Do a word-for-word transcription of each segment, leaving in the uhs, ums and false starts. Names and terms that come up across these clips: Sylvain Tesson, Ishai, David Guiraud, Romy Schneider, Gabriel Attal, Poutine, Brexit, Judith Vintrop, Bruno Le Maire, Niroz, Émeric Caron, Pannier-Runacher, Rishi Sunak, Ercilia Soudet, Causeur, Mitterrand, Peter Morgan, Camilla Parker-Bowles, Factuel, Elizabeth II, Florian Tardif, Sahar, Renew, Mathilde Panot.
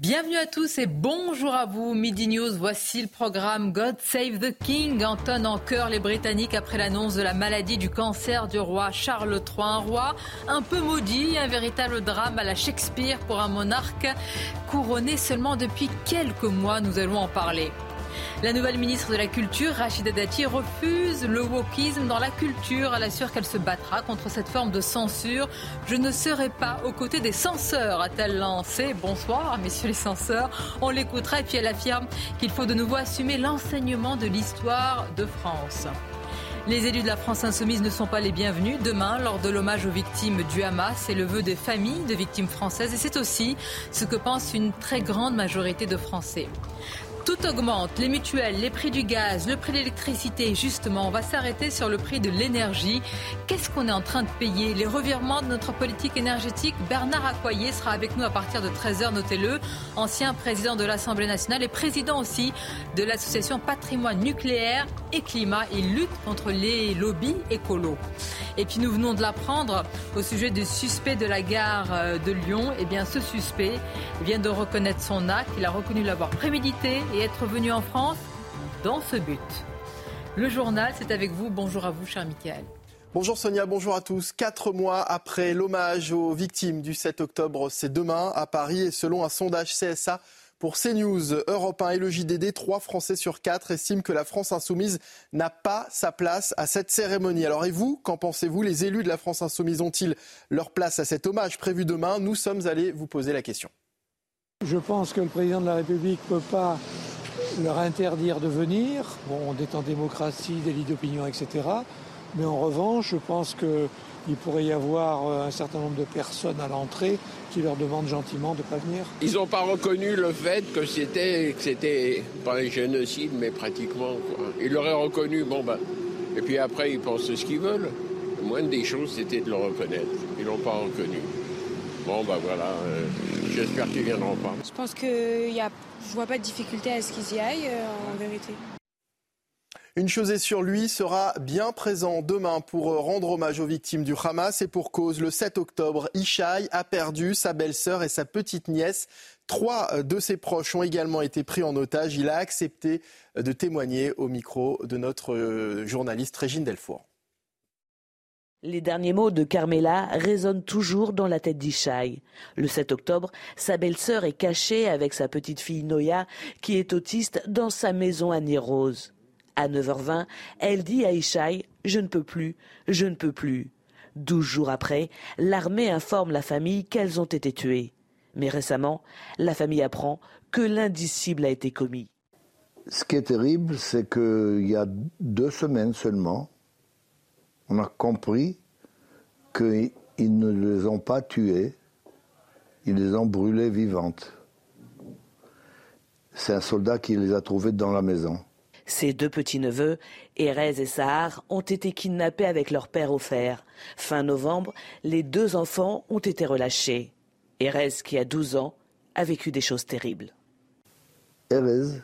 Bienvenue à tous et bonjour à vous. Midi News, voici le programme. God Save the King entonne en chœur les Britanniques après l'annonce de la maladie du cancer du roi Charles trois. Un roi un peu maudit, un véritable drame à la Shakespeare pour un monarque couronné seulement depuis quelques mois. Nous allons en parler. La nouvelle ministre de la Culture, Rachida Dati, refuse le wokisme dans la culture. Elle assure qu'elle se battra contre cette forme de censure. « Je ne serai pas aux côtés des censeurs », a-t-elle lancé. Bonsoir, messieurs les censeurs. On l'écoutera et puis elle affirme qu'il faut de nouveau assumer l'enseignement de l'histoire de France. Les élus de la France insoumise ne sont pas les bienvenus demain lors de l'hommage aux victimes du Hamas. C'est le vœu des familles de victimes françaises et c'est aussi ce que pense une très grande majorité de Français. Tout augmente, les mutuelles, les prix du gaz, le prix de l'électricité. Justement, on va s'arrêter sur le prix de l'énergie. Qu'est-ce qu'on est en train de payer ? Les revirements de notre politique énergétique. Bernard Accoyer sera avec nous à partir de treize heures, notez-le. Ancien président de l'Assemblée nationale et président aussi de l'association Patrimoine nucléaire et climat. Il lutte contre les lobbies écolos. Et puis nous venons de l'apprendre au sujet du suspect de la gare de Lyon. Eh bien, ce suspect vient de reconnaître son acte. Il a reconnu l'avoir prémédité et être venu en France dans ce but. Le journal, c'est avec vous. Bonjour à vous, cher Michael. Bonjour Sonia, bonjour à tous. Quatre mois après l'hommage aux victimes du sept octobre, c'est demain à Paris. Et selon un sondage C S A pour CNews, Europe un et le J D D, trois Français sur quatre estiment que la France insoumise n'a pas sa place à cette cérémonie. Alors et vous, qu'en pensez-vous ? Les élus de la France insoumise ont-ils leur place à cet hommage prévu demain ? Nous sommes allés vous poser la question. Je pense que le président de la République ne peut pas leur interdire de venir. Bon, on est en démocratie, délit d'opinion, et cetera. Mais en revanche, je pense qu'il pourrait y avoir un certain nombre de personnes à l'entrée qui leur demandent gentiment de ne pas venir. Ils n'ont pas reconnu le fait que c'était, que c'était pas un génocide, mais pratiquement, quoi. Ils l'auraient reconnu, bon ben. Et puis après, ils pensent ce qu'ils veulent. La moindre des choses, c'était de le reconnaître. Ils ne l'ont pas reconnu. Bon, ben voilà, euh, j'espère qu'ils viendront pas. Je pense que y a, je vois pas de difficulté à ce qu'ils y aillent, euh, en vérité. Une chose est sûre, lui sera bien présent demain pour rendre hommage aux victimes du Hamas. Et pour cause, le sept octobre, Ishai a perdu sa belle-sœur et sa petite-nièce. Trois de ses proches ont également été pris en otage. Il a accepté de témoigner au micro de notre journaliste Régine Delfour. Les derniers mots de Carmela résonnent toujours dans la tête d'Ishai. Le sept octobre, sa belle-sœur est cachée avec sa petite-fille Noya, qui est autiste, dans sa maison à Niroz. À neuf heures vingt, elle dit à Ishai « Je ne peux plus, je ne peux plus ». Douze jours après, l'armée informe la famille qu'elles ont été tuées. Mais récemment, la famille apprend que l'indicible a été commis. Ce qui est terrible, c'est qu'il y a deux semaines seulement, on a compris qu'ils ne les ont pas tuées, ils les ont brûlées vivantes. C'est un soldat qui les a trouvées dans la maison. Ses deux petits-neveux, Erez et Sahar, ont été kidnappés avec leur père au fer. Fin novembre, les deux enfants ont été relâchés. Erez, qui a douze ans, a vécu des choses terribles. Erez,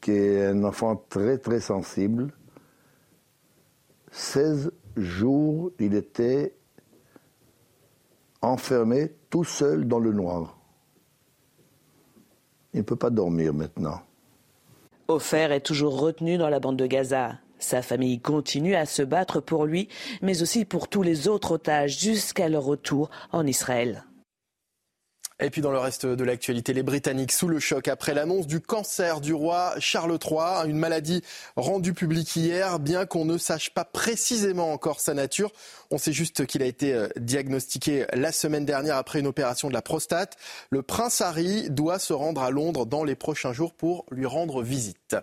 qui est un enfant très très sensible, seize jours, il était enfermé tout seul dans le noir. Il ne peut pas dormir maintenant. Ofer est toujours retenu dans la bande de Gaza. Sa famille continue à se battre pour lui, mais aussi pour tous les autres otages jusqu'à leur retour en Israël. Et puis dans le reste de l'actualité, les Britanniques sous le choc après l'annonce du cancer du roi Charles trois, une maladie rendue publique hier, bien qu'on ne sache pas précisément encore sa nature. On sait juste qu'il a été diagnostiqué la semaine dernière après une opération de la prostate. Le prince Harry doit se rendre à Londres dans les prochains jours pour lui rendre visite.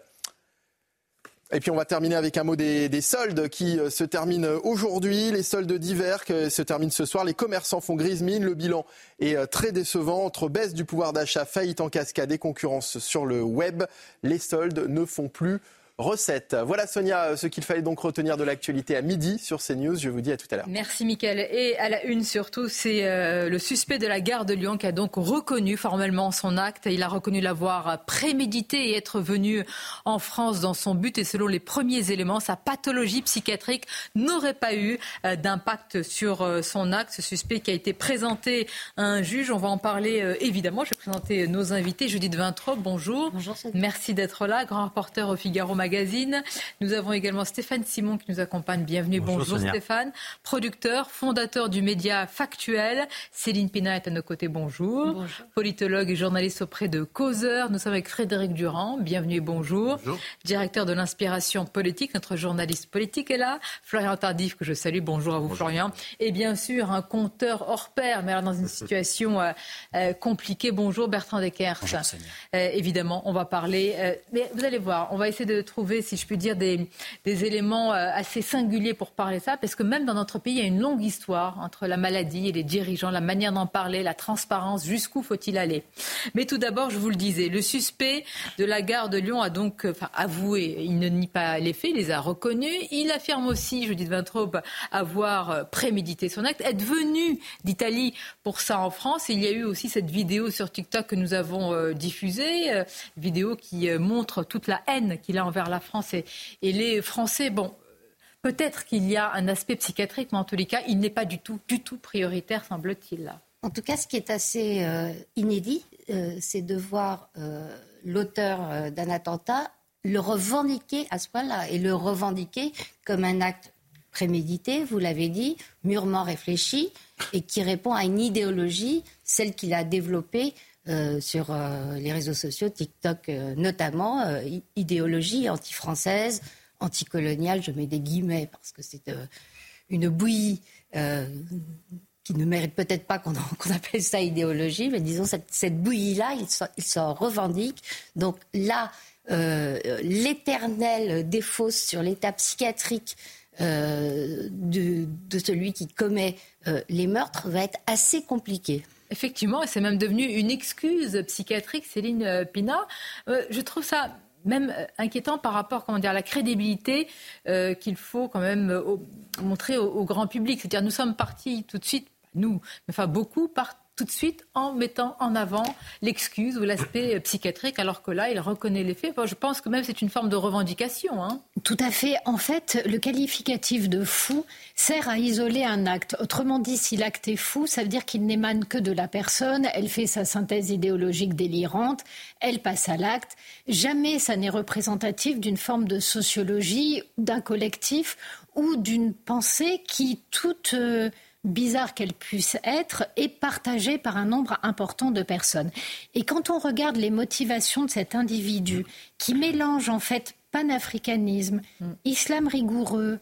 Et puis on va terminer avec un mot des, des soldes qui se terminent aujourd'hui, les soldes d'hiver qui se terminent ce soir. Les commerçants font grise mine, le bilan est très décevant. Entre baisse du pouvoir d'achat, faillite en cascade et concurrence sur le web, les soldes ne font plus recette. Voilà Sonia, ce qu'il fallait donc retenir de l'actualité à midi sur CNews. Je vous dis à tout à l'heure. Merci Michael. Et à la une surtout, c'est euh, le suspect de la gare de Lyon qui a donc reconnu formellement son acte. Il a reconnu l'avoir prémédité et être venu en France dans son but. Et selon les premiers éléments, sa pathologie psychiatrique n'aurait pas eu euh, d'impact sur euh, son acte. Ce suspect qui a été présenté à un juge. On va en parler euh, évidemment. Je vais présenter nos invités. Judith Vintrop, bonjour. Bonjour Sonia. Merci d'être là. Grand reporter au Figaro Magazine. Nous avons également Stéphane Simon qui nous accompagne. Bienvenue. Bonjour, bonjour Stéphane. Producteur, fondateur du média Factuel. Céline Pina est à nos côtés. Bonjour. Bonjour. Politologue et journaliste auprès de Causeur. Nous sommes avec Frédéric Durand. Bienvenue et bonjour. Bonjour. Directeur de l'Inspiration politique. Notre journaliste politique est là. Florian Tardif que je salue. Bonjour à vous bonjour. Florian. Et bien sûr un conteur hors pair mais alors dans une situation euh, euh, compliquée. Bonjour Bertrand Descartes. Bonjour, euh, évidemment, on va parler. Euh, mais vous allez voir, on va essayer de trouver trouver, si je puis dire, des, des éléments assez singuliers pour parler ça, parce que même dans notre pays, il y a une longue histoire entre la maladie et les dirigeants, la manière d'en parler, la transparence, jusqu'où faut-il aller. Mais tout d'abord, je vous le disais, le suspect de la gare de Lyon a donc enfin, avoué, il ne nie pas les faits, il les a reconnus, il affirme aussi, Judith Vintrop, avoir prémédité son acte, être venu d'Italie pour ça en France. Et il y a eu aussi cette vidéo sur TikTok que nous avons euh, diffusée, euh, vidéo qui euh, montre toute la haine qu'il a envers la France et, et les Français. Bon, peut-être qu'il y a un aspect psychiatrique, mais en tous les cas, il n'est pas du tout, du tout prioritaire, semble-t-il. En tout cas, ce qui est assez euh, inédit, euh, c'est de voir euh, l'auteur euh, d'un attentat le revendiquer à ce point-là, et le revendiquer comme un acte prémédité, vous l'avez dit, mûrement réfléchi, et qui répond à une idéologie, celle qu'il a développée Euh, sur euh, les réseaux sociaux, TikTok euh, notamment, euh, idéologie anti-française, anticoloniale, je mets des guillemets parce que c'est euh, une bouillie euh, qui ne mérite peut-être pas qu'on, qu'on appelle ça idéologie, mais disons cette, cette bouillie-là, il, so, il s'en revendique. Donc là, euh, l'éternel défaut sur l'état psychiatrique euh, de, de celui qui commet euh, les meurtres va être assez compliqué. Effectivement, et c'est même devenu une excuse psychiatrique, Céline Pina. Euh, je trouve ça même inquiétant par rapport comment dire, à la crédibilité euh, qu'il faut quand même euh, montrer au, au grand public. C'est-à-dire nous sommes partis tout de suite, nous, mais enfin beaucoup partent tout de suite en mettant en avant l'excuse ou l'aspect psychiatrique, alors que là, il reconnaît les faits. Bon, je pense que même c'est une forme de revendication. Hein. Tout à fait. En fait, le qualificatif de fou sert à isoler un acte. Autrement dit, si l'acte est fou, ça veut dire qu'il n'émane que de la personne. Elle fait sa synthèse idéologique délirante, elle passe à l'acte. Jamais ça n'est représentatif d'une forme de sociologie, d'un collectif ou d'une pensée qui, toute... Euh, bizarre qu'elle puisse être, est partagée par un nombre important de personnes. Et quand on regarde les motivations de cet individu qui mélange en fait panafricanisme, islam rigoureux,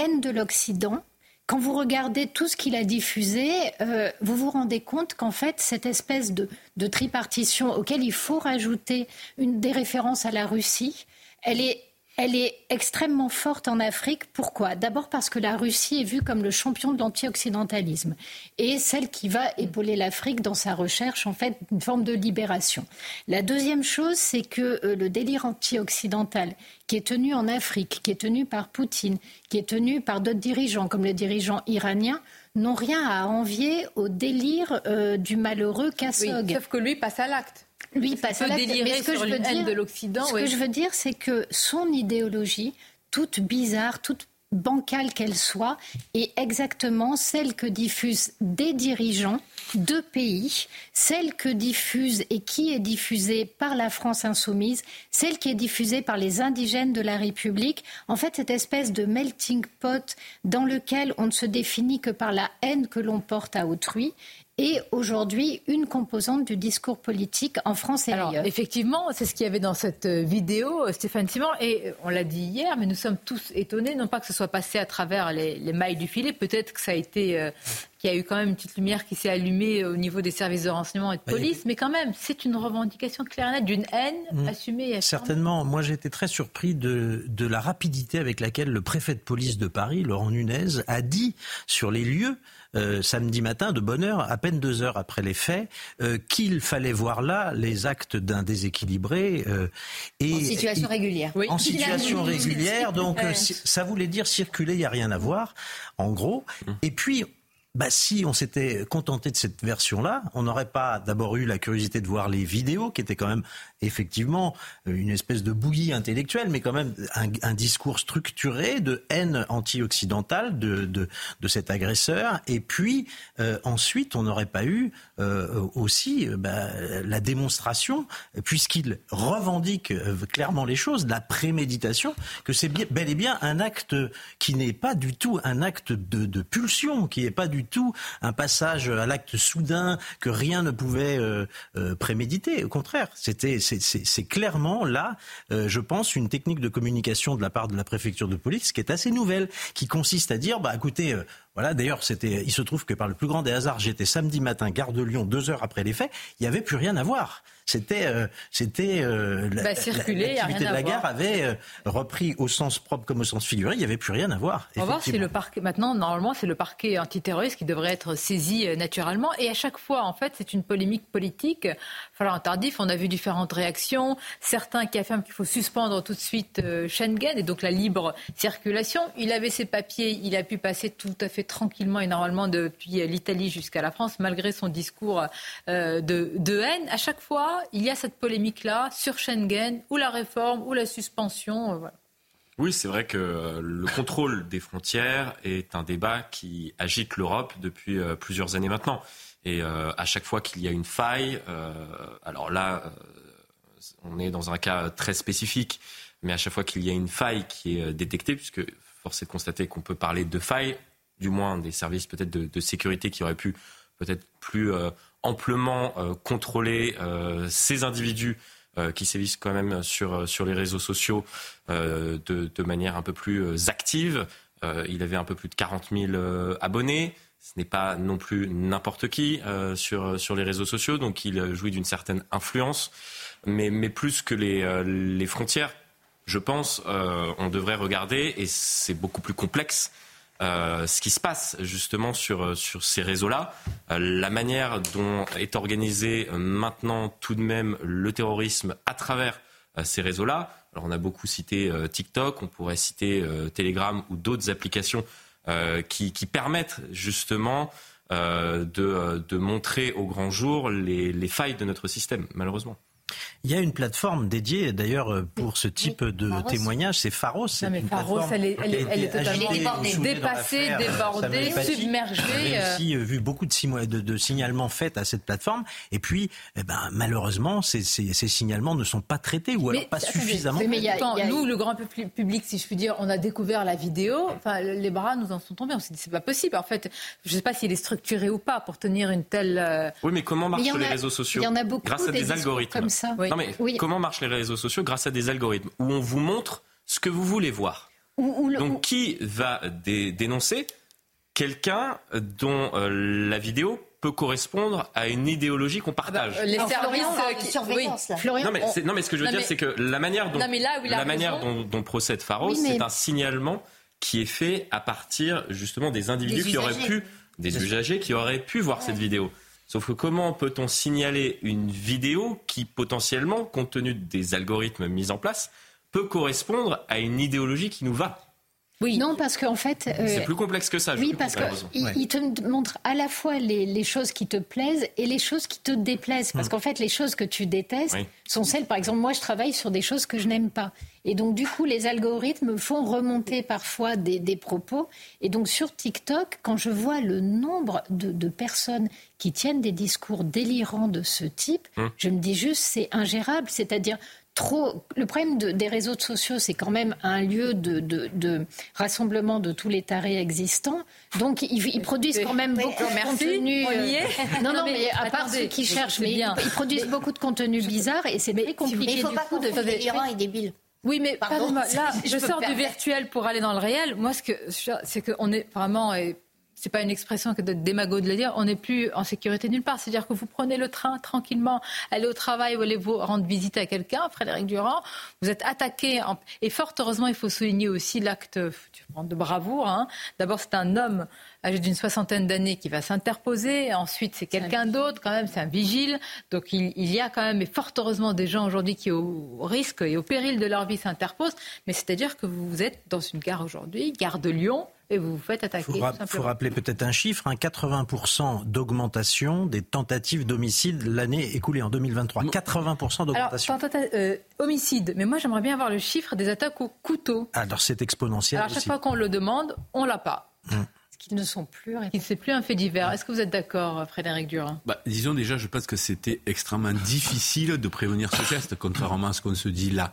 haine de l'Occident, quand vous regardez tout ce qu'il a diffusé, euh, vous vous rendez compte qu'en fait, cette espèce de, de tripartition auquel il faut rajouter une, des références à la Russie, elle est Elle est extrêmement forte en Afrique. Pourquoi ? D'abord parce que la Russie est vue comme le champion de l'anti-occidentalisme et celle qui va épauler l'Afrique dans sa recherche, en fait, d'une forme de libération. La deuxième chose, c'est que euh, le délire anti-occidental qui est tenu en Afrique, qui est tenu par Poutine, qui est tenu par d'autres dirigeants, comme le dirigeant iranien, n'ont rien à envier au délire euh, du malheureux Khashoggi. Oui, sauf que lui passe à l'acte. Lui passe à l'acte. Mais ce que je veux dire, de l'Occident, ce ouais. que je veux dire, c'est que son idéologie, toute bizarre, toute bancale qu'elle soit, est exactement celle que diffusent des dirigeants de pays, celle que diffuse et qui est diffusée par la France insoumise, celle qui est diffusée par les indigènes de la République. En fait, cette espèce de melting pot dans lequel on ne se définit que par la haine que l'on porte à autrui. est aujourd'hui une composante du discours politique en France et alors, ailleurs. Effectivement, c'est ce qu'il y avait dans cette vidéo, Stéphane Simon, et on l'a dit hier, mais nous sommes tous étonnés, non pas que ce soit passé à travers les, les mailles du filet, peut-être que ça a été... Euh, qu'il y a eu quand même une petite lumière qui s'est allumée au niveau des services de renseignement et de police, mais quand même, c'est une revendication claire et nette, d'une haine mmh. assumée. Et certainement. Moi, j'ai été très surpris de, de la rapidité avec laquelle le préfet de police de Paris, Laurent Nunez, a dit sur les lieux, euh, samedi matin, de bonne heure, à peine deux heures après les faits, euh, qu'il fallait voir là les actes d'un déséquilibré. Euh, et, en situation et, régulière. Oui. En situation régulière, donc euh, ça voulait dire circuler, il n'y a rien à voir, en gros. Mmh. Et puis... Bah, si on s'était contenté de cette version-là, on n'aurait pas d'abord eu la curiosité de voir les vidéos, qui étaient quand même effectivement une espèce de bouillie intellectuelle, mais quand même un, un discours structuré de haine anti-occidentale de, de, de cet agresseur. Et puis euh, ensuite, on n'aurait pas eu euh, aussi bah, la démonstration, puisqu'il revendique clairement les choses, la préméditation, que c'est bien, bel et bien un acte qui n'est pas du tout un acte de, de pulsion, qui n'est pas du tout un passage à l'acte soudain que rien ne pouvait euh, euh, préméditer. Au contraire, c'était, c'est, c'est, c'est clairement là, euh, je pense, une technique de communication de la part de la préfecture de police qui est assez nouvelle, qui consiste à dire, bah écoutez, euh, voilà. D'ailleurs, c'était, il se trouve que par le plus grand des hasards, j'étais samedi matin, gare de Lyon, deux heures après les faits, il n'y avait plus rien à voir. C'était, euh, c'était euh, bah, la, circuler, l'activité de la gare avait euh, repris au sens propre comme au sens figuré. Il n'y avait plus rien à voir. On va voir si le parquet, maintenant, normalement, c'est le parquet antiterroriste qui devrait être saisi euh, naturellement. Et à chaque fois, en fait, c'est une polémique politique. Florian Tardif, on a vu différentes réactions. Certains qui affirment qu'il faut suspendre tout de suite euh, Schengen et donc la libre circulation. Il avait ses papiers, il a pu passer tout à fait tranquillement et normalement depuis l'Italie jusqu'à la France, malgré son discours euh, de, de haine. À chaque fois, il y a cette polémique-là sur Schengen, ou la réforme, ou la suspension. Voilà. Oui, c'est vrai que le contrôle des frontières est un débat qui agite l'Europe depuis plusieurs années maintenant. Et euh, à chaque fois qu'il y a une faille, euh, alors là, euh, on est dans un cas très spécifique, mais à chaque fois qu'il y a une faille qui est détectée, puisque force est de constater qu'on peut parler de faille, du moins des services peut-être de, de sécurité qui auraient pu peut-être plus... Euh, amplement euh, contrôler euh, ces individus euh, qui sévissent quand même sur, sur les réseaux sociaux euh, de, de manière un peu plus active. Euh, il avait un peu plus de quarante mille euh, abonnés. Ce n'est pas non plus n'importe qui euh, sur, sur les réseaux sociaux. Donc il jouit d'une certaine influence. Mais, mais plus que les, euh, les frontières, je pense, euh, on devrait regarder, et c'est beaucoup plus complexe, Euh, ce qui se passe justement sur, sur ces réseaux-là, euh, la manière dont est organisé euh, maintenant tout de même le terrorisme à travers euh, ces réseaux-là. Alors on a beaucoup cité euh, TikTok, on pourrait citer euh, Telegram ou d'autres applications euh, qui, qui permettent justement euh, de, de montrer au grand jour les, les failles de notre système, malheureusement. Il y a une plateforme dédiée, d'ailleurs, pour ce type oui, de Pharos. témoignage, c'est Pharos. Non, mais Pharos, elle est, elle, elle est totalement débordée, dépassée, débordée, submergée. J'ai aussi vu beaucoup de, de, de signalements faits à cette plateforme. Et puis, eh ben, malheureusement, ces, ces, ces signalements ne sont pas traités ou alors mais, pas suffisamment. Mais, mais y a, Tant, y a... nous, le grand public, si je puis dire, on a découvert la vidéo. Enfin, les bras nous en sont tombés. On s'est dit, c'est pas possible. En fait, je ne sais pas s'il est structuré ou pas pour tenir une telle... Oui, mais comment marchent les réseaux sociaux ? Il y en a beaucoup. Grâce à des algorithmes. Ça. Oui. Non mais oui. Comment marchent les réseaux sociaux grâce à des algorithmes où on vous montre ce que vous voulez voir. Où, où le, Donc où... qui va dé- dénoncer quelqu'un dont euh, la vidéo peut correspondre à une idéologie qu'on partage. Ah bah, les non, services Florian, qui... surveillance. Oui. Florian, non mais, on... c'est, non mais ce que je veux non dire mais... c'est que la manière dont, non, là la manière dont, dont procède Pharos, oui, mais... c'est un signalement qui est fait à partir justement des individus des qui usagers. auraient pu, des, des usagers qui auraient pu voir ouais. cette vidéo. Sauf que comment peut-on signaler une vidéo qui, potentiellement, compte tenu des algorithmes mis en place, peut correspondre à une idéologie qui nous va ? Oui, non, parce qu'en fait... Euh, c'est plus complexe que ça. Oui, parce qu'il ouais. te montre à la fois les, les choses qui te plaisent et les choses qui te déplaisent. Parce mmh. qu'en fait, les choses que tu détestes oui. sont celles... Par exemple, moi, je travaille sur des choses que je n'aime pas. Et donc, du coup, les algorithmes font remonter parfois des, des propos. Et donc, sur TikTok, quand je vois le nombre de, de personnes qui tiennent des discours délirants de ce type, mmh. je me dis juste, c'est ingérable. C'est-à-dire... trop... Le problème de, des réseaux sociaux, c'est quand même un lieu de, de, de rassemblement de tous les tarés existants. Donc, ils, ils produisent quand même beaucoup oui. de contenu... On y est. Non, non, mais, mais à attendez, part ceux qui cherchent, mais ils, ils produisent mais, beaucoup de contenu bizarre et c'est très compliqué du coup de... Mais il ne faut pas confondre l'Iran et débile. Oui, mais pardon, pardon, là, si je, je sors du virtuel pour aller dans le réel. Moi, ce que, c'est qu'on est vraiment... Et c'est pas une expression que d'être démagogue de le dire, on n'est plus en sécurité nulle part. C'est-à-dire que vous prenez le train tranquillement, allez au travail ou allez vous rendre visite à quelqu'un, Frédéric Durand, vous êtes attaqué. En... Et fort heureusement, il faut souligner aussi l'acte de bravoure. Hein. D'abord, c'est un homme âgé d'une soixantaine d'années qui va s'interposer. Ensuite, c'est quelqu'un d'autre, quand même, c'est un vigile. Donc, il, il y a quand même, et fort heureusement, des gens aujourd'hui qui, au risque et au péril de leur vie, s'interposent. Mais c'est-à-dire que vous êtes dans une gare aujourd'hui, gare de Lyon, et vous vous faites attaquer. Il faut, faut rappeler peut-être un chiffre, hein, quatre-vingts pour cent d'augmentation des tentatives d'homicide l'année écoulée en deux mille vingt-trois. quatre-vingts pour cent d'augmentation. Alors, tentata- euh, homicide, mais moi j'aimerais bien avoir le chiffre des attaques au couteau. Alors c'est exponentiel. Alors chaque aussi. fois qu'on le demande, on l'a pas. Hum. Qu'ils ne sont plus... Il c'est plus un fait divers. Est-ce que vous êtes d'accord, Frédéric Durand ? bah, Disons déjà, je pense que c'était extrêmement difficile de prévenir ce geste, contrairement à ce qu'on se dit là.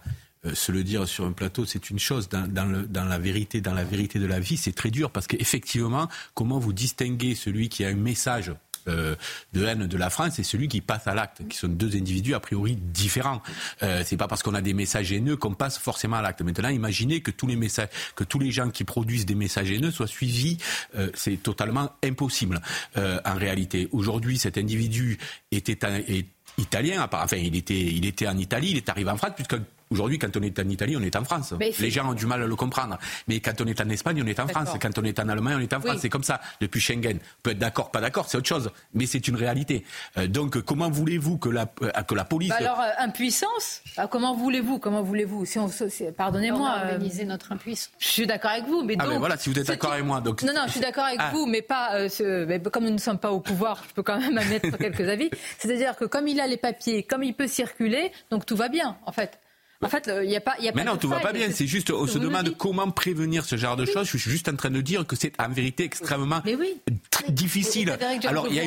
Se le dire sur un plateau, c'est une chose. Dans, dans, le, dans la vérité, dans la vérité de la vie, c'est très dur parce qu'effectivement, comment vous distinguez celui qui a un message euh, de haine de la France et celui qui passe à l'acte, qui sont deux individus a priori différents. Euh, c'est pas parce qu'on a des messages haineux qu'on passe forcément à l'acte. Maintenant, imaginez que tous les messages, que tous les gens qui produisent des messages haineux soient suivis, euh, c'est totalement impossible euh, en réalité. Aujourd'hui, cet individu était, un, est italien, enfin, il était, il était en Italie, il est arrivé en France puisque aujourd'hui, quand on est en Italie, on est en France. Les gens ont du mal à le comprendre. Mais quand on est en Espagne, on est en d'accord. France. Quand on est en Allemagne, on est en France. Oui. C'est comme ça, depuis Schengen. On peut être d'accord, pas d'accord, c'est autre chose. Mais c'est une réalité. Euh, donc, comment voulez-vous que la, euh, que la police... Bah alors, euh, impuissance ah, Comment voulez-vous Comment voulez-vous si on, si, Pardonnez-moi. On a organisé euh... notre impuissance. Je suis d'accord avec vous, mais donc... Ah ben voilà, si vous êtes d'accord qui... avec moi, donc... Non, non, je suis d'accord avec ah. vous, mais pas... Euh, ce... mais comme nous ne sommes pas au pouvoir, je peux quand même émettre quelques avis. C'est-à-dire que comme il a les papiers, comme il peut circuler, donc tout va bien, en fait. En fait, il n'y a pas. Y a mais pas non, tout va pas bien. C'est juste, on se demande comment prévenir ce genre de oui. choses. Je suis juste en train de dire que c'est en vérité extrêmement mais oui. très difficile. Mais alors, il y,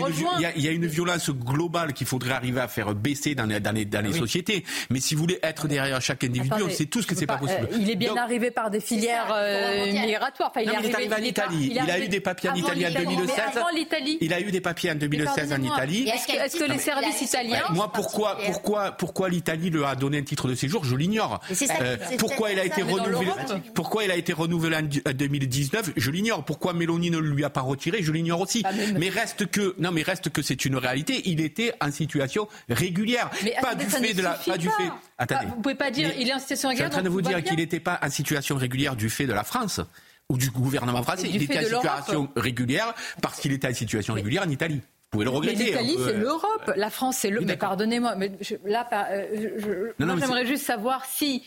y, y a une violence globale qu'il faudrait arriver à faire baisser dans les, dans les, dans les oui. sociétés. Mais si vous voulez être derrière chaque individu, attendez, on sait tous que c'est pas, pas possible. Euh, il est bien Donc, arrivé par des filières euh, migratoires. Enfin, il, non, est il est arrivé en Italie. Il a eu des papiers en Italie en deux mille seize. Avant l'Italie. Il a eu des papiers en deux mille seize en Italie. Est-ce que les services italiens... Moi, pourquoi, pourquoi, pourquoi l'Italie lui a donné un titre de séjour ? L'ignore. C'est ça, euh, c'est pourquoi, il a été renouvelé, pourquoi il a été renouvelé en deux mille dix-neuf, je l'ignore. Pourquoi Mélanie ne lui a pas retiré, je l'ignore aussi. Ah, mais, mais reste que, non, mais reste que c'est une réalité. Il était en situation régulière, mais, pas du fait de la, pas, pas du fait. Attendez, ah, vous pouvez pas dire, il est en situation régulière. Je suis en train de vous dire qu'il n'était pas en situation régulière du fait de la France ou du gouvernement français. Il était en situation régulière parce qu'il était en situation régulière en Italie. Vous pouvez le regretter. Mais l'Italie, c'est l'Europe. La France, c'est le... Oui, mais pardonnez-moi, mais je, là, je, je, non, moi, non, j'aimerais juste savoir si...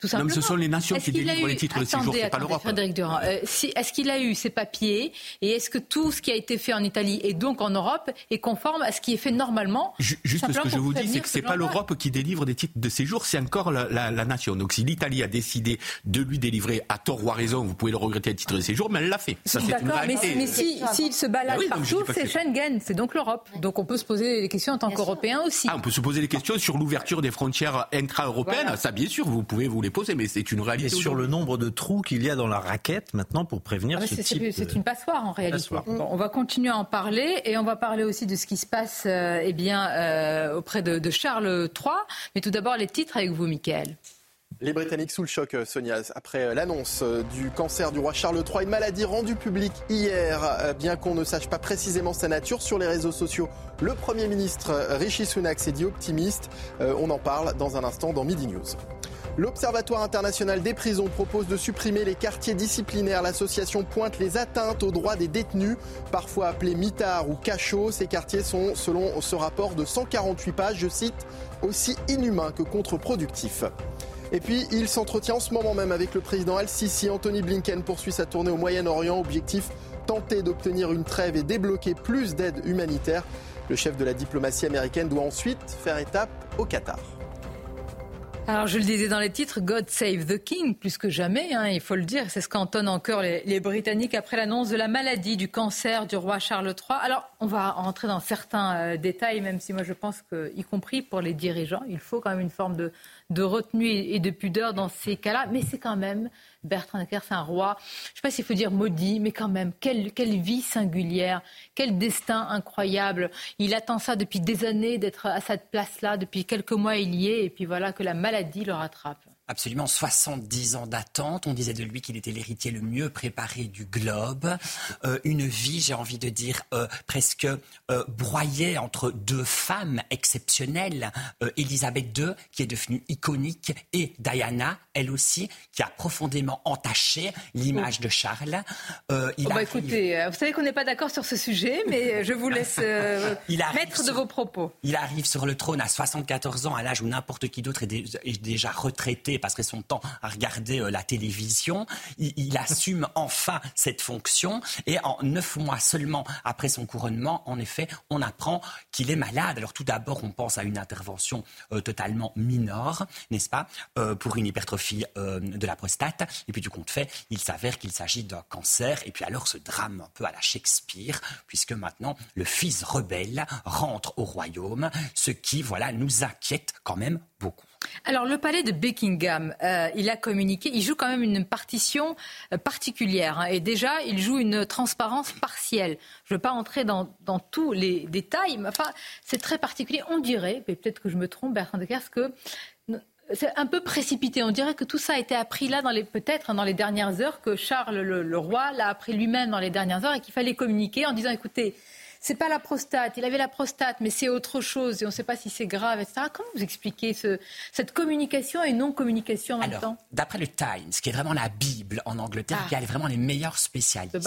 Tout simplement. Non, mais ce sont les nations est-ce qui délivrent eu... les titres de séjour, c'est pas l'Europe. Frédéric Durand, euh, si, est-ce qu'il a eu ces papiers et est-ce que tout ce qui a été fait en Italie et donc en Europe est conforme à ce qui est fait normalement? J- Juste ce que je vous dis, c'est que ce n'est pas l'Europe qui délivre des titres de séjour, c'est encore la, la, la nation. Donc si l'Italie a décidé de lui délivrer à tort ou à raison, vous pouvez le regretter le titre de séjour, mais elle l'a fait. Ça, c'est d'accord, une réalité. Mais, mais s'il si, si, si se balade ah oui, partout, c'est Schengen, c'est donc l'Europe. Donc on peut se poser des questions en tant qu'Européens aussi. Ah, on peut se poser des questions sur l'ouverture des frontières intra-européennes. Ça, bien sûr, vous pouvez vous les poser, mais c'est une réalité. Et sur le nombre de trous qu'il y a dans la raquette maintenant pour prévenir ah oui, ce c'est, type... C'est une passoire en réalité. Passoire. Bon, on va continuer à en parler et on va parler aussi de ce qui se passe euh, eh bien, euh, auprès de, de Charles trois. Mais tout d'abord, les titres avec vous, Michael. Les Britanniques sous le choc, Sonia, après l'annonce du cancer du roi Charles trois, une maladie rendue publique hier, bien qu'on ne sache pas précisément sa nature. Sur les réseaux sociaux, le Premier ministre Rishi Sunak s'est dit optimiste. Euh, on en parle dans un instant dans Midi News. L'Observatoire international des prisons propose de supprimer les quartiers disciplinaires. L'association pointe les atteintes aux droits des détenus, parfois appelés mitards ou cachots. Ces quartiers sont, selon ce rapport de cent quarante-huit pages, je cite, « aussi inhumains que contre-productifs ». Et puis, il s'entretient en ce moment même avec le président Al-Sisi. Anthony Blinken poursuit sa tournée au Moyen-Orient. Objectif, tenter d'obtenir une trêve et débloquer plus d'aide humanitaire. Le chef de la diplomatie américaine doit ensuite faire étape au Qatar. Alors je le disais dans les titres, God save the King, plus que jamais, hein, il faut le dire, c'est ce qu'entonnent encore les, les Britanniques après l'annonce de la maladie du cancer du roi Charles trois. Alors On va entrer dans certains euh, détails, même si moi je pense que, y compris pour les dirigeants, il faut quand même une forme de, de retenue et de pudeur dans ces cas-là. Mais c'est quand même, Bertrand Descartes, c'est un roi, je ne sais pas s'il faut dire maudit, mais quand même, quelle, quelle vie singulière, quel destin incroyable. Il attend ça depuis des années, d'être à cette place-là, depuis quelques mois il y est, et puis voilà que la maladie le rattrape. Absolument, soixante-dix ans d'attente. On disait de lui qu'il était l'héritier le mieux préparé du globe. Euh, une vie, j'ai envie de dire, euh, presque euh, broyée entre deux femmes exceptionnelles. Euh, Elizabeth deux, qui est devenue iconique, et Diana, elle aussi, qui a profondément entaché l'image de Charles. Euh, il oh bah arrive... Écoutez, vous savez qu'on n'est pas d'accord sur ce sujet, mais je vous laisse euh, maître sur... de vos propos. Il arrive sur le trône à soixante-quatorze ans, à l'âge où n'importe qui d'autre est, dé... est déjà retraité, passerait son temps à regarder euh, la télévision. Il, il assume enfin cette fonction et en neuf mois seulement après son couronnement, en effet, on apprend qu'il est malade. Alors tout d'abord, on pense à une intervention euh, totalement mineure, n'est-ce pas, euh, pour une hypertrophie euh, de la prostate. Et puis du compte fait, il s'avère qu'il s'agit d'un cancer. Et puis alors, ce drame un peu à la Shakespeare, puisque maintenant, le fils rebelle rentre au royaume, ce qui, voilà, nous inquiète quand même beaucoup. Alors le palais de Buckingham, euh, il a communiqué, il joue quand même une partition euh, particulière hein, et déjà il joue une transparence partielle. Je ne veux pas entrer dans, dans tous les détails, mais enfin c'est très particulier. On dirait, mais peut-être que je me trompe Bertrand Descartes, que c'est un peu précipité. On dirait que tout ça a été appris là, dans les, peut-être dans les dernières heures, que Charles le, le roi l'a appris lui-même dans les dernières heures et qu'il fallait communiquer en disant écoutez, c'est pas la prostate, il avait la prostate, mais c'est autre chose et on ne sait pas si c'est grave, et cetera. Comment vous expliquez ce, cette communication et non-communication en même temps ? Alors, d'après le Times, qui est vraiment la Bible en Angleterre, ah. qui a vraiment les meilleurs spécialistes,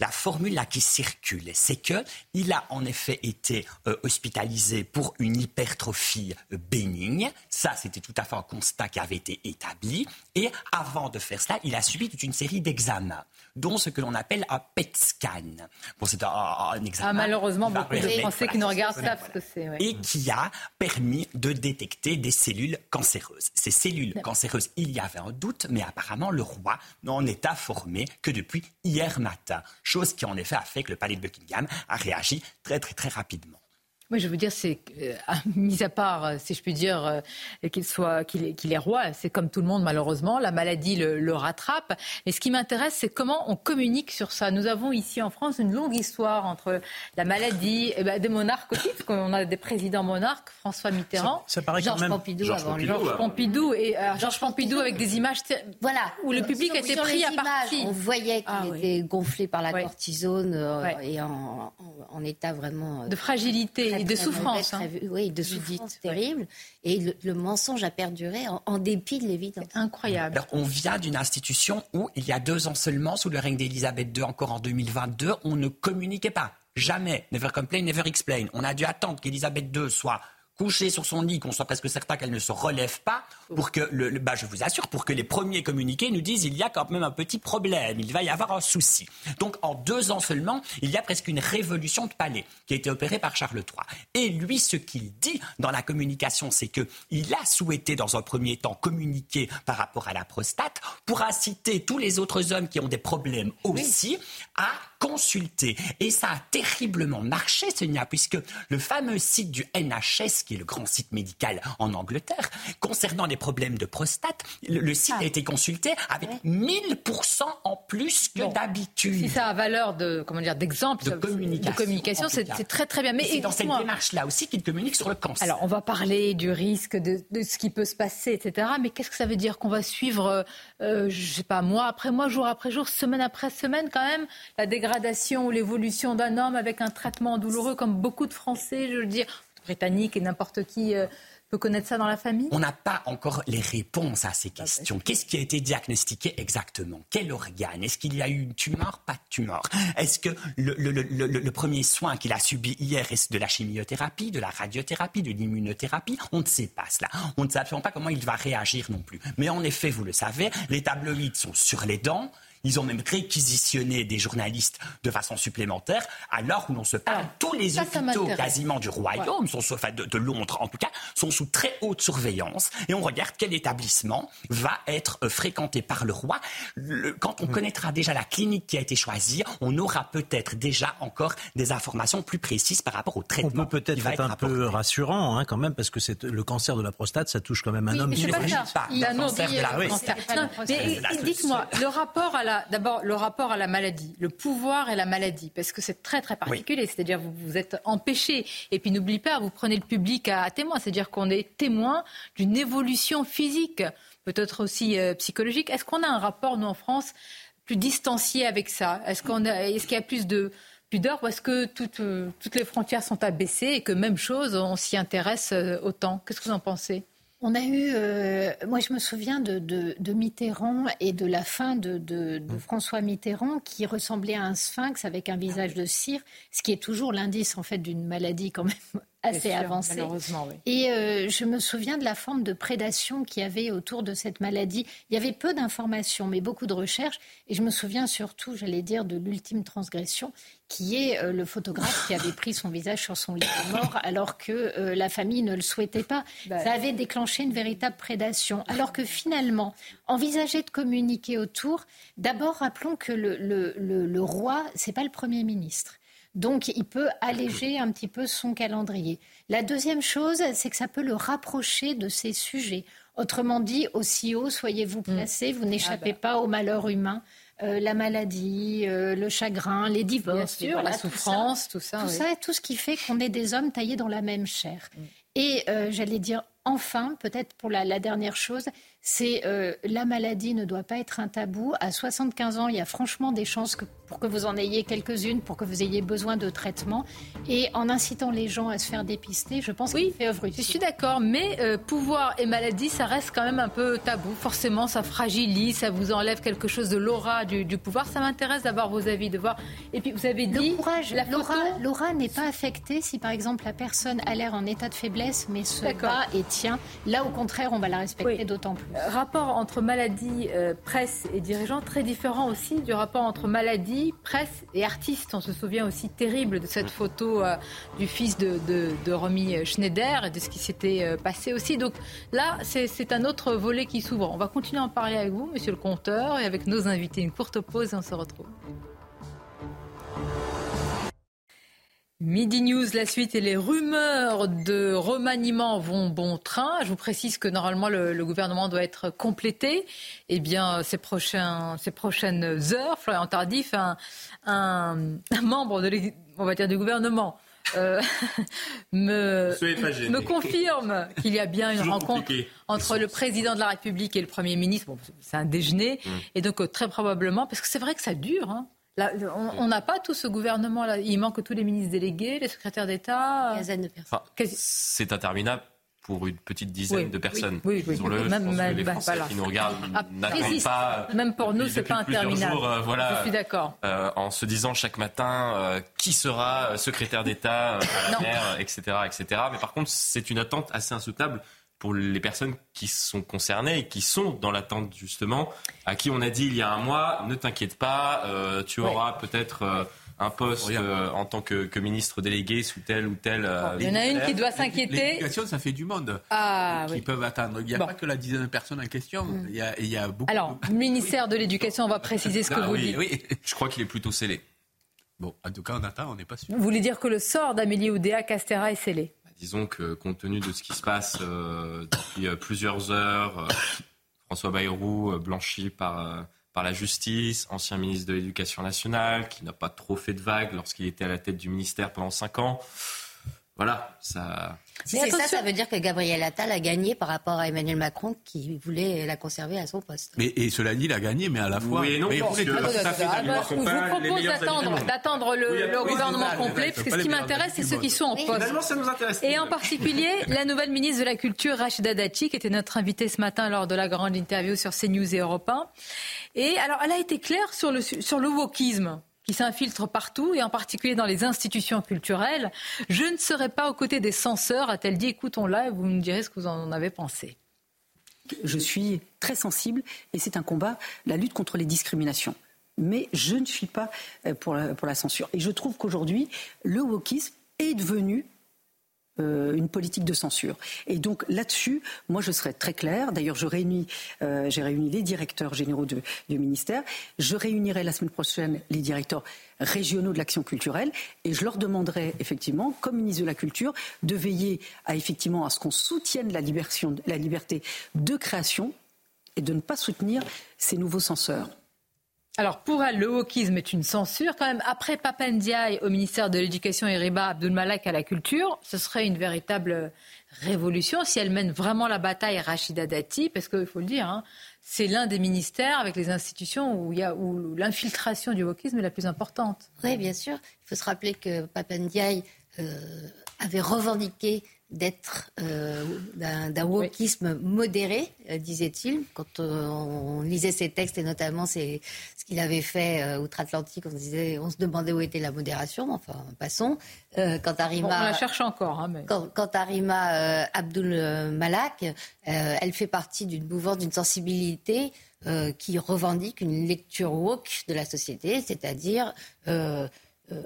la formule là qui circule, c'est qu'il a en effet été euh, hospitalisé pour une hypertrophie bénigne. Ça, c'était tout à fait un constat qui avait été établi. Et avant de faire cela, il a subi toute une série d'examens, dont ce que l'on appelle un P E T scan. Bon, c'est un, un examen. Ah, malheureusement, beaucoup de Français qui nous regardent savent ce que c'est. Ouais. Et qui a permis de détecter des cellules cancéreuses. Ces cellules cancéreuses, il y avait un doute, mais apparemment, le roi n'en est informé que depuis hier matin. Chose qui, en effet, a fait que le palais de Buckingham a réagi très, très, très rapidement. Moi, je veux dire, c'est euh, mis à part, si je puis dire, euh, qu'il soit, qu'il, qu'il est roi, c'est comme tout le monde, malheureusement. La maladie le, le rattrape. Et ce qui m'intéresse, c'est comment on communique sur ça. Nous avons ici en France une longue histoire entre la maladie et ben, des monarques aussi, parce qu'on a des présidents monarques, François Mitterrand, ça, ça Georges Pompidou, Georges avant, Pompidou, Georges Pompidou et euh, Georges Pompidou avec des images, voilà, où le public était pris à partie. On voyait qu'il ah, était oui. gonflé par la oui. cortisone euh, oui. et en, en, en état vraiment euh, de fragilité. Et de souffrance. Hein. Oui, de souffrance terrible. Et le, le mensonge a perduré en, en dépit de l'évidence. C'est incroyable. Alors, on vient d'une institution où, il y a deux ans seulement, sous le règne d'Elisabeth deux, encore en deux mille vingt-deux, on ne communiquait pas. Jamais. Never complain, never explain. On a dû attendre qu'Elisabeth deux soit couchée sur son lit, qu'on soit presque certain qu'elle ne se relève pas, pour que, le, le, bah je vous assure, pour que les premiers communiqués nous disent il y a quand même un petit problème, il va y avoir un souci. Donc en deux ans seulement, il y a presque une révolution de palais qui a été opérée par Charles trois. Et lui, ce qu'il dit dans la communication, c'est qu'il a souhaité dans un premier temps communiquer par rapport à la prostate pour inciter tous les autres hommes qui ont des problèmes aussi oui. à consulter. Et ça a terriblement marché, Sonia, puisque le fameux site du N H S, qui est le grand site médical en Angleterre, concernant les problèmes de prostate, le, le site ah. a été consulté avec oui. mille pour cent en plus que bon. d'habitude. Si ça a valeur de, comment dire, d'exemple, de ça, communication, de communication c'est, c'est très très bien. Mais c'est dans cette démarche-là aussi qu'il communique sur le cancer. Alors on va parler du risque, de, de ce qui peut se passer, et cetera. Mais qu'est-ce que ça veut dire qu'on va suivre, euh, je sais pas, mois après mois, jour après jour, semaine après semaine quand même, la dégradation ou l'évolution d'un homme avec un traitement douloureux comme beaucoup de Français, je veux dire, Britanniques et n'importe qui euh, peut connaître ça dans la famille ? On n'a pas encore les réponses à ces questions. Qu'est-ce qui a été diagnostiqué exactement ? Quel organe ? Est-ce qu'il y a eu une tumeur ? Pas de tumeur. Est-ce que le, le, le, le premier soin qu'il a subi hier est de la chimiothérapie, de la radiothérapie, de l'immunothérapie ? On ne sait pas cela. On ne sait pas comment il va réagir non plus. Mais en effet, vous le savez, les tabloïds sont sur les dents. Ils ont même réquisitionné des journalistes de façon supplémentaire, alors où l'on se parle. Alors, tous les ça, hôpitaux ça quasiment du royaume, ouais. sont, enfin de, de Londres en tout cas, sont sous très haute surveillance et on regarde quel établissement va être fréquenté par le roi. Le, quand on mmh. connaîtra déjà la clinique qui a été choisie, on aura peut-être déjà encore des informations plus précises par rapport au traitement. On peut peut-être être, être un peu rassurant hein, quand même, parce que c'est, le cancer de la prostate, ça touche quand même un oui, homme. Mais c'est pas ça. Pas il a cancer dit, de la prostate. Dites-moi, le rapport à la, d'abord le rapport à la maladie, le pouvoir et la maladie, parce que c'est très très particulier, oui. c'est-à-dire vous vous êtes empêché. Et puis n'oubliez pas, vous prenez le public à, à témoin, c'est-à-dire qu'on est témoin d'une évolution physique, peut-être aussi euh, psychologique. Est-ce qu'on a un rapport, nous en France, plus distancié avec ça ? Est-ce qu'on a, est-ce qu'il y a plus de pudeur ou est-ce que toutes, euh, toutes les frontières sont abaissées et que même chose, on s'y intéresse euh, autant ? Qu'est-ce que vous en pensez ? On a eu, euh, moi je me souviens de, de, de Mitterrand et de la fin de, de, de François Mitterrand qui ressemblait à un sphinx avec un visage de cire, ce qui est toujours l'indice en fait d'une maladie quand même assez sûr, avancée. Malheureusement, oui. Et euh, je me souviens de la forme de prédation qu'il y avait autour de cette maladie. Il y avait peu d'informations, mais beaucoup de recherches. Et je me souviens surtout, j'allais dire, de l'ultime transgression, qui est euh, le photographe qui avait pris son visage sur son lit de mort alors que euh, la famille ne le souhaitait pas. Bah, ça avait déclenché une véritable prédation. Alors que finalement, envisager de communiquer autour, d'abord rappelons que le, le, le, le roi, c'est pas le Premier ministre. Donc il peut alléger un petit peu son calendrier. La deuxième chose, c'est que ça peut le rapprocher de ses sujets. Autrement dit, aussi haut, soyez-vous placés, mmh. vous n'échappez ah bah. pas au malheur humain. Euh, la maladie, euh, le chagrin, les divorces, bien sûr, voilà, la souffrance, tout ça. Tout ça, tout, oui. ça, tout ce qui fait qu'on est des hommes taillés dans la même chair. Mm. Et euh, j'allais dire, enfin, peut-être pour la, la dernière chose, c'est euh, la maladie ne doit pas être un tabou. À soixante-quinze ans, il y a franchement des chances que, pour que vous en ayez quelques-unes, pour que vous ayez besoin de traitement. Et en incitant les gens à se faire dépister, je pense oui, qu'il fait œuvre utile. Je suis d'accord, mais euh, pouvoir et maladie, ça reste quand même un peu tabou. Forcément, ça fragilise, ça vous enlève quelque chose de l'aura du, du pouvoir. Ça m'intéresse d'avoir vos avis, de voir. Et puis, vous avez dit... Le courage, la l'aura, l'aura n'est pas affectée si, par exemple, la personne a l'air en état de faiblesse, mais se bat et tient. Là, au contraire, on va la respecter oui. d'autant plus. Rapport entre maladie, euh, presse et dirigeants, très différent aussi du rapport entre maladie, presse et artiste. On se souvient aussi terrible de cette photo euh, du fils de, de, de Romy Schneider et de ce qui s'était euh, passé aussi. Donc là, c'est, c'est un autre volet qui s'ouvre. On va continuer à en parler avec vous, monsieur le conteur, et avec nos invités. Une courte pause et on se retrouve. Midi News, la suite et les rumeurs de remaniement vont bon train. Je vous précise que normalement le, le gouvernement doit être complété. Eh bien, ces, prochains, ces prochaines heures, Florian Tardif, un, un, un membre de on va dire du gouvernement, euh, me, me confirme qu'il y a bien une rencontre compliqué. entre le président de la République et le Premier ministre. Bon, c'est un déjeuner. Mmh. Et donc très probablement, parce que c'est vrai que ça dure, hein. Là, on n'a pas tout ce gouvernement-là. Il manque tous les ministres délégués, les secrétaires d'État. Quinzaine de personnes. Enfin, c'est interminable pour une petite dizaine oui, de personnes. Oui, oui, oui. Même, même, les Français bah, voilà. qui nous regardent ah, n'attendent pas. Même pour nous, c'est pas interminable. Jours, euh, voilà, je suis d'accord. Euh, en se disant chaque matin euh, qui sera secrétaire d'État, euh, à la mer, et cetera, et cetera. Mais par contre, c'est une attente assez insoutenable pour les personnes qui sont concernées et qui sont dans l'attente, justement, à qui on a dit il y a un mois, ne t'inquiète pas, euh, tu auras ouais. peut-être euh, un poste euh, en tant que, que ministre délégué sous tel ou tel... Euh, il y en a une qui doit s'inquiéter. L'éducation, ça fait du monde ah, qui oui. peuvent atteindre. Il n'y a bon. pas que la dizaine de personnes en question. Mmh. Il, y a, il y a beaucoup... Alors, de... ministère de l'Éducation, on va préciser ce que ah, vous oui, dites. Oui. Je crois qu'il est plutôt scellé. Bon, en tout cas, on attend, on n'est pas sûr. Vous voulez dire que le sort d'Amélie Oudéa-Castéra est scellé? Disons que, compte tenu de ce qui se passe euh, depuis euh, plusieurs heures, euh, François Bayrou, euh, blanchi par, euh, par la justice, ancien ministre de l'Éducation nationale, qui n'a pas trop fait de vagues lorsqu'il était à la tête du ministère pendant cinq ans. Voilà, ça... Mais c'est ça, ça veut dire que Gabriel Attal a gagné par rapport à Emmanuel Macron qui voulait la conserver à son poste. Mais, et cela dit, il a gagné, mais à la fois... Oui, non, mais bon, je, ça, ça, ça, ah, bah, je vous propose d'attendre, d'attendre le, oui, le oui, gouvernement oui, complet, oui, parce que ce qui m'intéresse, c'est ceux qui sont en oui. poste. Ça nous intéresse. Et en particulier, la nouvelle ministre de la Culture, Rachida Dati, qui était notre invitée ce matin lors de la grande interview sur CNews et Europe un. Et alors, elle a été claire sur le, sur le wokisme qui s'infiltre partout, et en particulier dans les institutions culturelles. Je ne serai pas aux côtés des censeurs, a-t-elle dit. Écoutons-la et vous me direz ce que vous en avez pensé. Je suis très sensible, et c'est un combat, la lutte contre les discriminations. Mais je ne suis pas pour la, pour la censure. Et je trouve qu'aujourd'hui, le wokisme est devenu euh, une politique de censure. Et donc là-dessus, moi je serai très claire. D'ailleurs, je réunis, euh, j'ai réuni les directeurs généraux de, du ministère. Je réunirai la semaine prochaine les directeurs régionaux de l'action culturelle et je leur demanderai effectivement, comme ministre de la Culture, de veiller à effectivement à ce qu'on soutienne la, libertion, la liberté de création et de ne pas soutenir ces nouveaux censeurs. Alors, pour elle, le wokisme est une censure. Quand même, après Pap Ndiaye au ministère de l'Éducation et Riba Abdoul Malak à la Culture, ce serait une véritable révolution si elle mène vraiment la bataille à Rachida Dati, parce qu'il faut le dire, hein, c'est l'un des ministères avec les institutions où, il y a, où l'infiltration du wokisme est la plus importante. Oui, bien sûr. Il faut se rappeler que Pap Ndiaye euh, avait revendiqué d'être euh, d'un, d'un wokisme oui. modéré, euh, disait-il. Quand euh, on lisait ses textes, et notamment c'est ce qu'il avait fait euh, outre-Atlantique, on, disait, on se demandait où était la modération. Enfin, passons. Euh, quand Arima, bon, on la cherche encore. Hein, mais... Quand, quand Arima euh, Abdoul Malak, euh, elle fait partie d'une mouvance, d'une sensibilité euh, qui revendique une lecture woke de la société, c'est-à-dire... Euh, euh,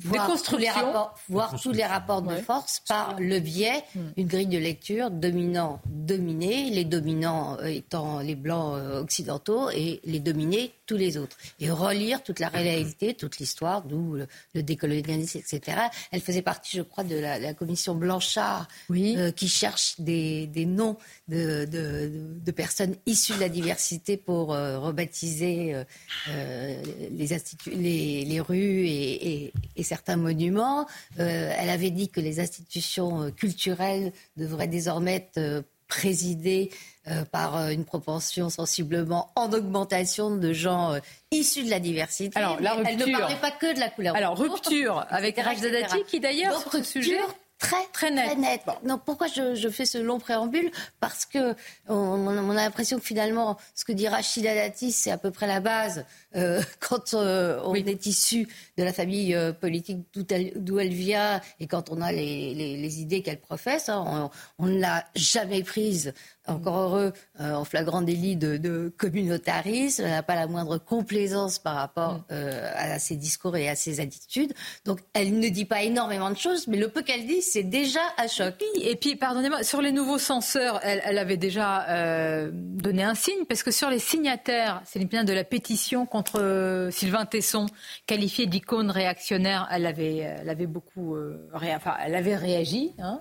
Voir tous les rapports, voir tous les rapports de ouais. force par le biais d'une grille de lecture dominant-dominé, les dominants étant les blancs occidentaux et les dominés tous les autres. Et relire toute la réalité, toute l'histoire, d'où le, le décolonialisme, et cetera. Elle faisait partie, je crois, de la, la commission Blanchard oui. euh, qui cherche des, des noms de, de, de personnes issues de la diversité pour euh, rebaptiser euh, euh, les, institu- les, les rues et, et et certains monuments. Euh, elle avait dit que les institutions culturelles devraient désormais être euh, présidées euh, par euh, une propension sensiblement en augmentation de gens euh, issus de la diversité. Alors, la rupture, elle ne parlait pas que de la couleur. Alors, rupture avec Rachida Dati qui d'ailleurs, donc, sur ce sujet... Très, très net. Très net. Bon. Non, pourquoi je, je fais ce long préambule ? Parce qu'on on a l'impression que finalement, ce que dit Rachida Dati, c'est à peu près la base euh, quand euh, on oui. est issu de la famille euh, politique d'où elle, d'où elle vient et quand on a les, les, les idées qu'elle professe. Hein, on ne l'a jamais prise, encore heureux, euh, en flagrant délit de, de communautarisme. Elle n'a pas la moindre complaisance par rapport euh, à ses discours et à ses attitudes. Donc, elle ne dit pas énormément de choses, mais le peu qu'elle dit, c'est déjà à choc. Et puis, pardonnez-moi, sur les nouveaux censeurs, elle, elle avait déjà euh, donné un signe, parce que sur les signataires, Céline Pina, de la pétition contre euh, Sylvain Tesson, qualifié d'icône réactionnaire, elle avait, elle avait beaucoup, euh, ré, enfin, elle avait réagi. Hein.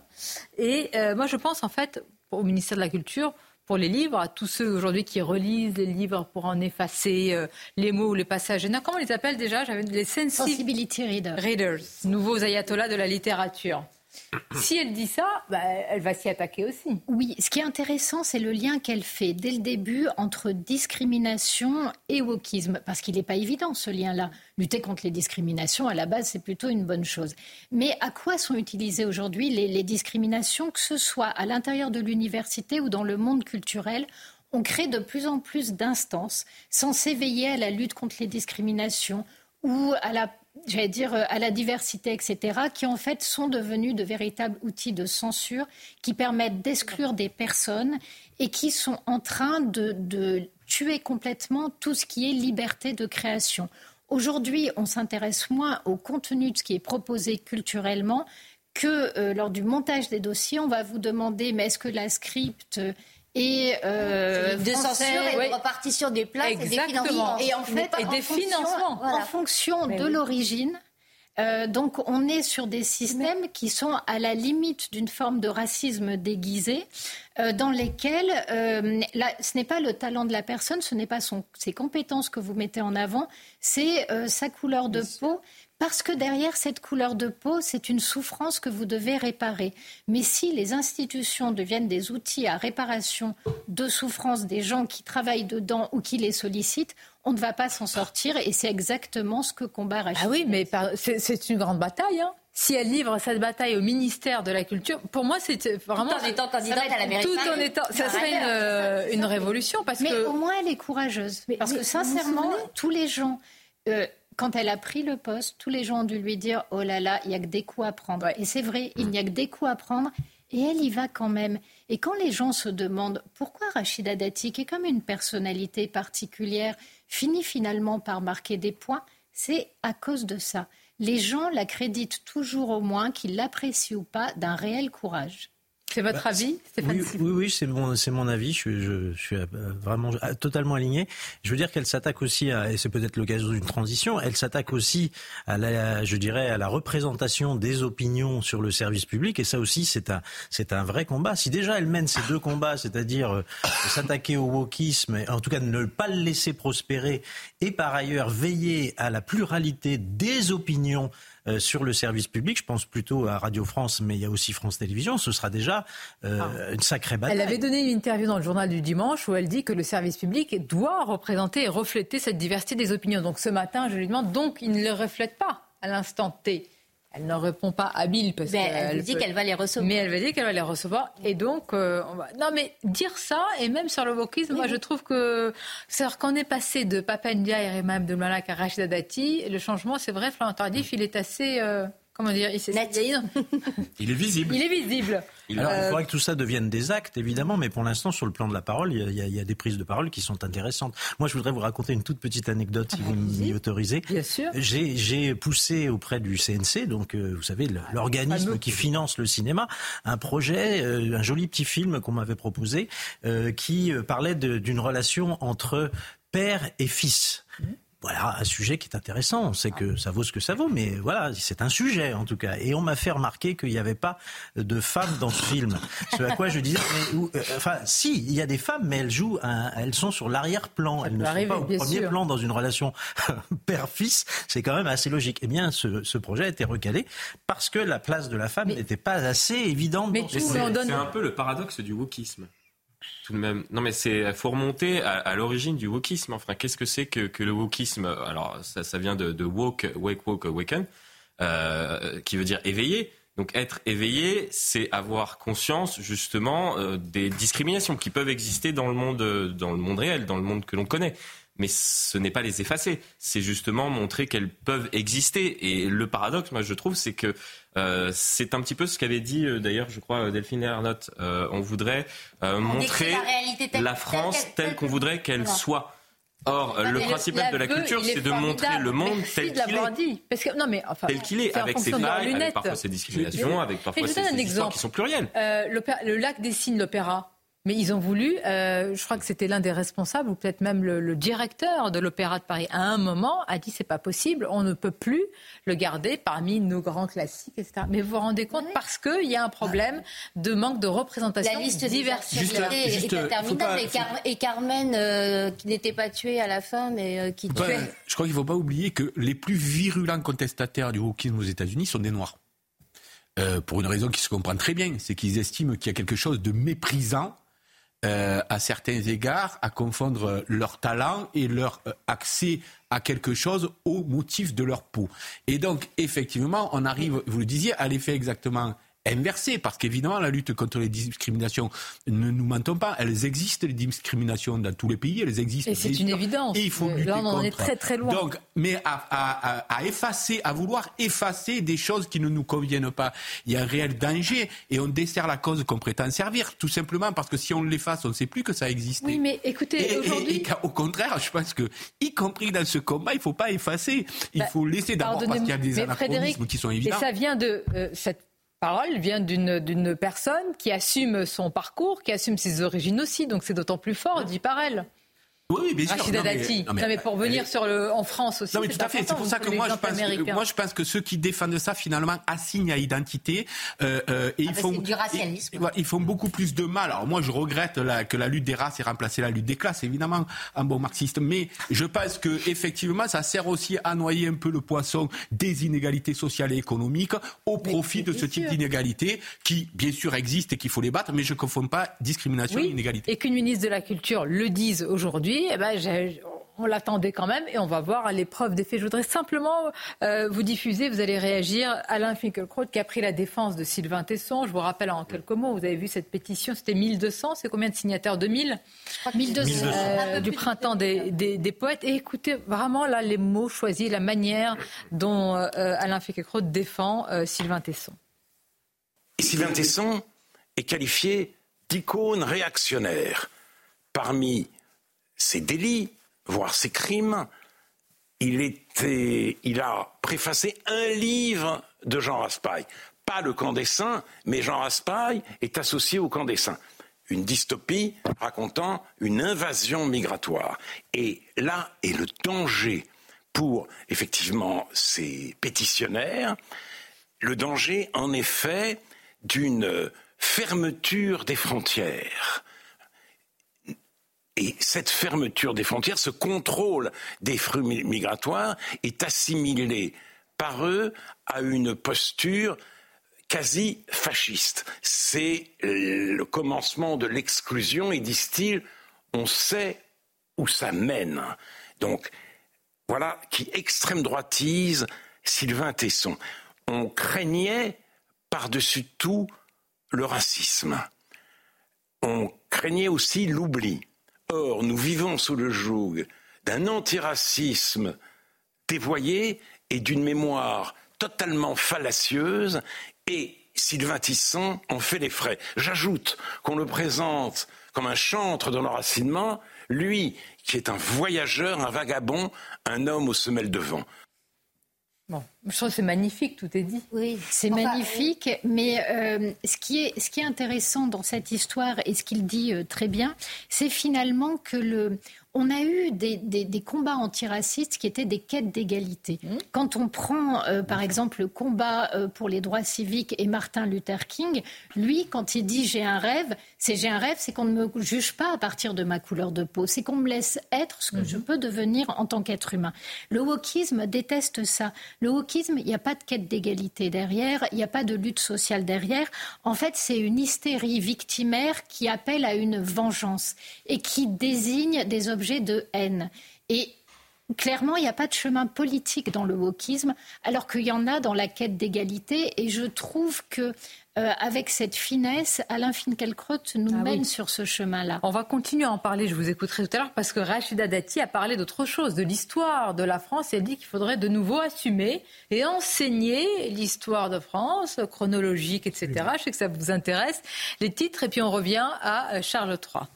Et euh, moi, je pense en fait au ministère de la Culture, pour les livres, à tous ceux aujourd'hui qui relisent les livres pour en effacer euh, les mots ou les passages. Non, comment on les appelle déjà ? J'avais les sensi- sensibility readers. readers, nouveaux ayatollahs de la littérature. Si elle dit ça, bah, elle va s'y attaquer aussi. Oui, ce qui est intéressant, c'est le lien qu'elle fait dès le début entre discrimination et wokisme, parce qu'il n'est pas évident ce lien-là. Lutter contre les discriminations, à la base, c'est plutôt une bonne chose. Mais à quoi sont utilisées aujourd'hui les, les discriminations, que ce soit à l'intérieur de l'université ou dans le monde culturel ? On crée de plus en plus d'instances censées veiller à la lutte contre les discriminations ou à la j'allais dire, à la diversité, et cetera, qui en fait sont devenus de véritables outils de censure qui permettent d'exclure des personnes et qui sont en train de, de tuer complètement tout ce qui est liberté de création. Aujourd'hui, on s'intéresse moins au contenu de ce qui est proposé culturellement que euh, lors du montage des dossiers, on va vous demander, mais est-ce que la script... Et euh, de français, censure et ouais. de répartition des places exactement. Et des financements. Et en fait, et en, des fonction, financements. Voilà. En fonction mais de oui. l'origine, euh, donc on est sur des systèmes mais... qui sont à la limite d'une forme de racisme déguisé, euh, dans lesquels euh, là, ce n'est pas le talent de la personne, ce n'est pas son, ses compétences que vous mettez en avant, c'est euh, sa couleur de Bien peau. Sûr. Parce que derrière cette couleur de peau, c'est une souffrance que vous devez réparer. Mais si les institutions deviennent des outils à réparation de souffrance des gens qui travaillent dedans ou qui les sollicitent, on ne va pas s'en sortir et c'est exactement ce que combat Rachida. Ah oui, mais par... c'est, c'est une grande bataille, hein. Si elle livre cette bataille au ministère de la Culture, pour moi, c'est vraiment... Tout en étant candidate à l'Amérique. Tout en étant... Ça serait une, une révolution parce mais que... Mais au moins, elle est courageuse. Mais, parce mais que sincèrement, tous les gens... Euh, Quand elle a pris le poste, tous les gens ont dû lui dire « Oh là là, il n'y a que des coups à prendre ouais. ». Et c'est vrai, il n'y a que des coups à prendre. Et elle y va quand même. Et quand les gens se demandent pourquoi Rachida Dati, qui est comme une personnalité particulière, finit finalement par marquer des points, c'est à cause de ça. les gens l'accréditent toujours au moins, qu'ils l'apprécient ou pas, d'un réel courage. C'est votre bah, avis, Stéphane Simon ? Oui, oui, c'est mon, c'est mon avis. Je, je, je suis vraiment totalement aligné. Je veux dire qu'elle s'attaque aussi, à, et c'est peut-être l'occasion d'une transition, elle s'attaque aussi à la, je dirais, à la représentation des opinions sur le service public. Et ça aussi, c'est un, c'est un vrai combat. Si déjà elle mène ces deux combats, c'est-à-dire euh, s'attaquer au wokisme, en tout cas ne pas le laisser prospérer, et par ailleurs veiller à la pluralité des opinions Euh, sur le service public, je pense plutôt à Radio France, mais il y a aussi France Télévisions, ce sera déjà euh, ah. une sacrée bataille. Elle avait donné une interview dans le journal du dimanche où elle dit que le service public doit représenter et refléter cette diversité des opinions. Donc ce matin, je lui demande, donc il ne le reflète pas à l'instant T. Elle n'en répond pas habile parce mais qu'elle elle dit peut... qu'elle va les recevoir. Mais elle va dire qu'elle va les recevoir. Et donc, euh, on va... non, mais dire ça, et même sur le wokisme, oui, moi oui. je trouve que. C'est-à-dire qu'on est passé de Pap Ndiaye et Mme de Malak à Rachida Dati, le changement, c'est vrai, Florian Tardif, il est assez. Euh... Comment dire, il, il est visible. Il est visible. Alors, il faudrait que tout ça devienne des actes, évidemment, mais pour l'instant, sur le plan de la parole, il y a, il y a des prises de parole qui sont intéressantes. Moi, je voudrais vous raconter une toute petite anecdote, si vous m'y autorisez. Bien sûr. J'ai, j'ai poussé auprès du C N C, donc euh, vous savez, l'organisme qui finance le cinéma, un projet, euh, un joli petit film qu'on m'avait proposé, euh, qui parlait de, d'une relation entre père et fils. Mmh. Voilà, un sujet qui est intéressant. On sait que ça vaut ce que ça vaut, mais voilà, c'est un sujet en tout cas. Et on m'a fait remarquer qu'il n'y avait pas de femmes dans ce film. Ce à quoi je disais, mais où, euh, enfin, si, il y a des femmes, mais elles jouent, un, elles sont sur l'arrière-plan. Ça elles ne sont pas au premier sûr. plan dans une relation père-fils. C'est quand même assez logique. Eh bien, ce, ce projet a été recalé parce que la place de la femme mais, n'était pas assez évidente. Mais dans tout, c'est, on donne... c'est un peu le paradoxe du wokisme. Tout de même. Non, mais c'est faut remonter à, à l'origine du wokisme. Enfin, qu'est-ce que c'est que, que le wokisme ? Alors, ça, ça vient de, de woke, wake, woke, awaken, euh, qui veut dire éveillé. Donc, être éveillé, c'est avoir conscience justement euh, des discriminations qui peuvent exister dans le monde, dans le monde réel, dans le monde que l'on connaît. Mais ce n'est pas les effacer. C'est justement montrer qu'elles peuvent exister. Et le paradoxe, moi, je trouve, c'est que euh, c'est un petit peu ce qu'avait dit, euh, d'ailleurs, je crois, Delphine Ernotte. Euh, on voudrait euh, on montrer la, la France telle, telle, telle, telle qu'on voudrait qu'elle non. soit. Or, non, le principe même de la culture, c'est de montrer le monde tel qu'il est. Dit. Parce que, non, mais, enfin, tel qu'il est, avec ses failles, avec parfois ses discriminations, mais, avec parfois ses histoires qui sont plurielles. Euh, le lac dessine l'opéra. Mais ils ont voulu, euh, je crois que c'était l'un des responsables, ou peut-être même le, le directeur de l'Opéra de Paris, à un moment, a dit c'est pas possible, on ne peut plus le garder parmi nos grands classiques, et cetera. Mais vous vous rendez compte, oui. parce qu'il y a un problème de manque de représentation. La liste diverse est interminable, et Carmen, euh, qui n'était pas tuée à la fin, mais euh, qui tuait. Ben, je crois qu'il ne faut pas oublier que les plus virulents contestataires du wokisme aux États-Unis sont des Noirs. Euh, pour une raison qui se comprend très bien, c'est qu'ils estiment qu'il y a quelque chose de méprisant Euh, à certains égards, à confondre leur talent et leur euh, accès à quelque chose au motif de leur peau. Et donc, effectivement, on arrive, vous le disiez, à l'effet exactement inversé, parce qu'évidemment, la lutte contre les discriminations, ne nous mentons pas, elles existent, les discriminations dans tous les pays, elles existent. Et c'est une évidence. Et il faut lutter contre. Là, on en est très très loin. Donc, mais à, à, à effacer, à vouloir effacer des choses qui ne nous conviennent pas, il y a un réel danger, et on dessert la cause qu'on prétend servir, tout simplement parce que si on l'efface, on ne sait plus que ça existait. Oui, mais écoutez, et, aujourd'hui... Et, et au contraire, je pense que, y compris dans ce combat, il ne faut pas effacer, il bah, faut laisser d'abord, parce qu'il y a des anachronismes Frédéric, qui sont évidents. Et ça vient de euh, cette parole vient d'une, d'une personne qui assume son parcours, qui assume ses origines aussi, donc c'est d'autant plus fort, dit par elle. Oui, bien sûr. Rachida Dati. Non, mais, non, mais pour venir est... sur le, en France aussi. Non, mais c'est tout à fait. C'est pour ça que moi, je pense que moi, je pense que ceux qui défendent ça, finalement, assignent à identité. Euh, euh, et ah ils bah font, c'est du racialisme. Et, ils font beaucoup plus de mal. Alors moi, je regrette la, que la lutte des races ait remplacé la lutte des classes, évidemment, un bon marxiste. Mais je pense que effectivement, ça sert aussi à noyer un peu le poisson des inégalités sociales et économiques au profit de ce type d'inégalités qui, bien sûr, existent et qu'il faut les battre. Mais je ne confonds pas discrimination oui, et inégalité. Et qu'une ministre de la Culture le dise aujourd'hui. Eh ben, j'ai, on l'attendait quand même et on va voir à l'épreuve des faits. Je voudrais simplement euh, vous diffuser, vous allez réagir. Alain Finkelkraut qui a pris la défense de Sylvain Tesson. Je vous rappelle en quelques mots, vous avez vu cette pétition, c'était mille deux cents. C'est combien de signataires ? deux mille ? mille deux cents. Euh, du printemps des, des, des poètes. Et écoutez vraiment là les mots choisis, la manière dont euh, Alain Finkelkraut défend euh, Sylvain Tesson. Et Sylvain Tesson est qualifié d'icône réactionnaire. Parmi ses délits, voire ses crimes, il, était, il a préfacé un livre de Jean Raspail. Pas le camp des saints, mais Jean Raspail est associé au camp des saints. Une dystopie racontant une invasion migratoire. Et là est le danger pour, effectivement, ces pétitionnaires. Le danger, en effet, d'une fermeture des frontières. Et cette fermeture des frontières, ce contrôle des flux migratoires est assimilé par eux à une posture quasi fasciste. C'est le commencement de l'exclusion et, disent-ils, on sait où ça mène. Donc, voilà qui extrême droitise Sylvain Tesson. On craignait par-dessus tout le racisme. On craignait aussi l'oubli. Or, nous vivons sous le joug d'un antiracisme dévoyé et d'une mémoire totalement fallacieuse, et Sylvain Tesson en fait les frais. J'ajoute qu'on le présente comme un chantre de l'enracinement, lui qui est un voyageur, un vagabond, un homme aux semelles de vent. Bon, je trouve que c'est magnifique, tout est dit. Oui, c'est enfin, magnifique, oui. mais euh, ce, qui est, ce qui est intéressant dans cette histoire, et ce qu'il dit euh, très bien, c'est finalement que le... On a eu des, des, des combats antiracistes qui étaient des quêtes d'égalité. Mmh. Quand on prend, euh, par exemple, le combat euh, pour les droits civiques et Martin Luther King, lui, quand il dit « j'ai un rêve », c'est « j'ai un rêve », c'est qu'on ne me juge pas à partir de ma couleur de peau. C'est qu'on me laisse être ce que mmh. je peux devenir en tant qu'être humain. Le wokisme déteste ça. Le wokisme, il n'y a pas de quête d'égalité derrière, il n'y a pas de lutte sociale derrière. En fait, c'est une hystérie victimaire qui appelle à une vengeance et qui désigne des objets de haine. Et clairement, il n'y a pas de chemin politique dans le wokisme, alors qu'il y en a dans la quête d'égalité. Et je trouve que Euh, avec cette finesse, Alain Finkelkraut nous ah mène oui. sur ce chemin-là. On va continuer à en parler, je vous écouterai tout à l'heure, parce que Rachida Dati a parlé d'autre chose, de l'histoire de la France. Elle dit qu'il faudrait de nouveau assumer et enseigner l'histoire de France, chronologique, et cetera. Oui. Je sais que ça vous intéresse, les titres, et puis on revient à Charles trois.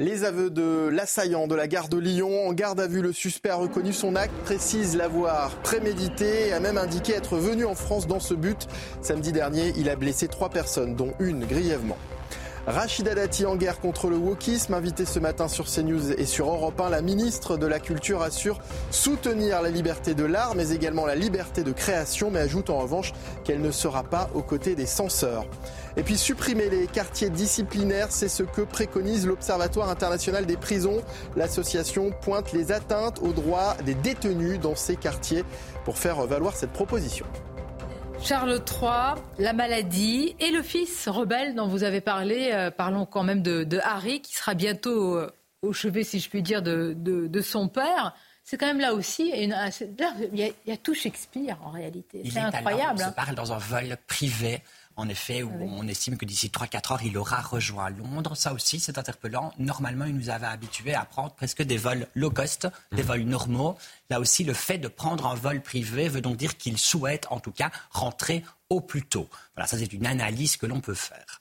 Les aveux de l'assaillant de la gare de Lyon. En garde à vue, le suspect a reconnu son acte, précise l'avoir prémédité et a même indiqué être venu en France dans ce but. Samedi dernier, il a blessé trois personnes, dont une grièvement. Rachida Dati en guerre contre le wokisme, invitée ce matin sur CNews et sur Europe un, la ministre de la Culture assure soutenir la liberté de l'art, mais également la liberté de création, mais ajoute en revanche qu'elle ne sera pas aux côtés des censeurs. Et puis supprimer les quartiers disciplinaires, c'est ce que préconise l'Observatoire international des prisons. L'association pointe les atteintes aux droits des détenus dans ces quartiers pour faire valoir cette proposition. Charles trois, la maladie et le fils rebelle dont vous avez parlé. Euh, parlons quand même de, de Harry qui sera bientôt euh, au chevet, si je puis dire, de, de, de son père. C'est quand même là aussi, une, là, il, y a, il y a tout Shakespeare en réalité. Il C'est est incroyable. On se parle dans un vol privé. En effet, où oui. on estime que d'ici trois à quatre heures, il aura rejoint Londres. Ça aussi, c'est interpellant. Normalement, il nous avait habitués à prendre presque des vols low cost, mmh. des vols normaux. Là aussi, le fait de prendre un vol privé veut donc dire qu'il souhaite, en tout cas, rentrer au plus tôt. Voilà, ça, c'est une analyse que l'on peut faire.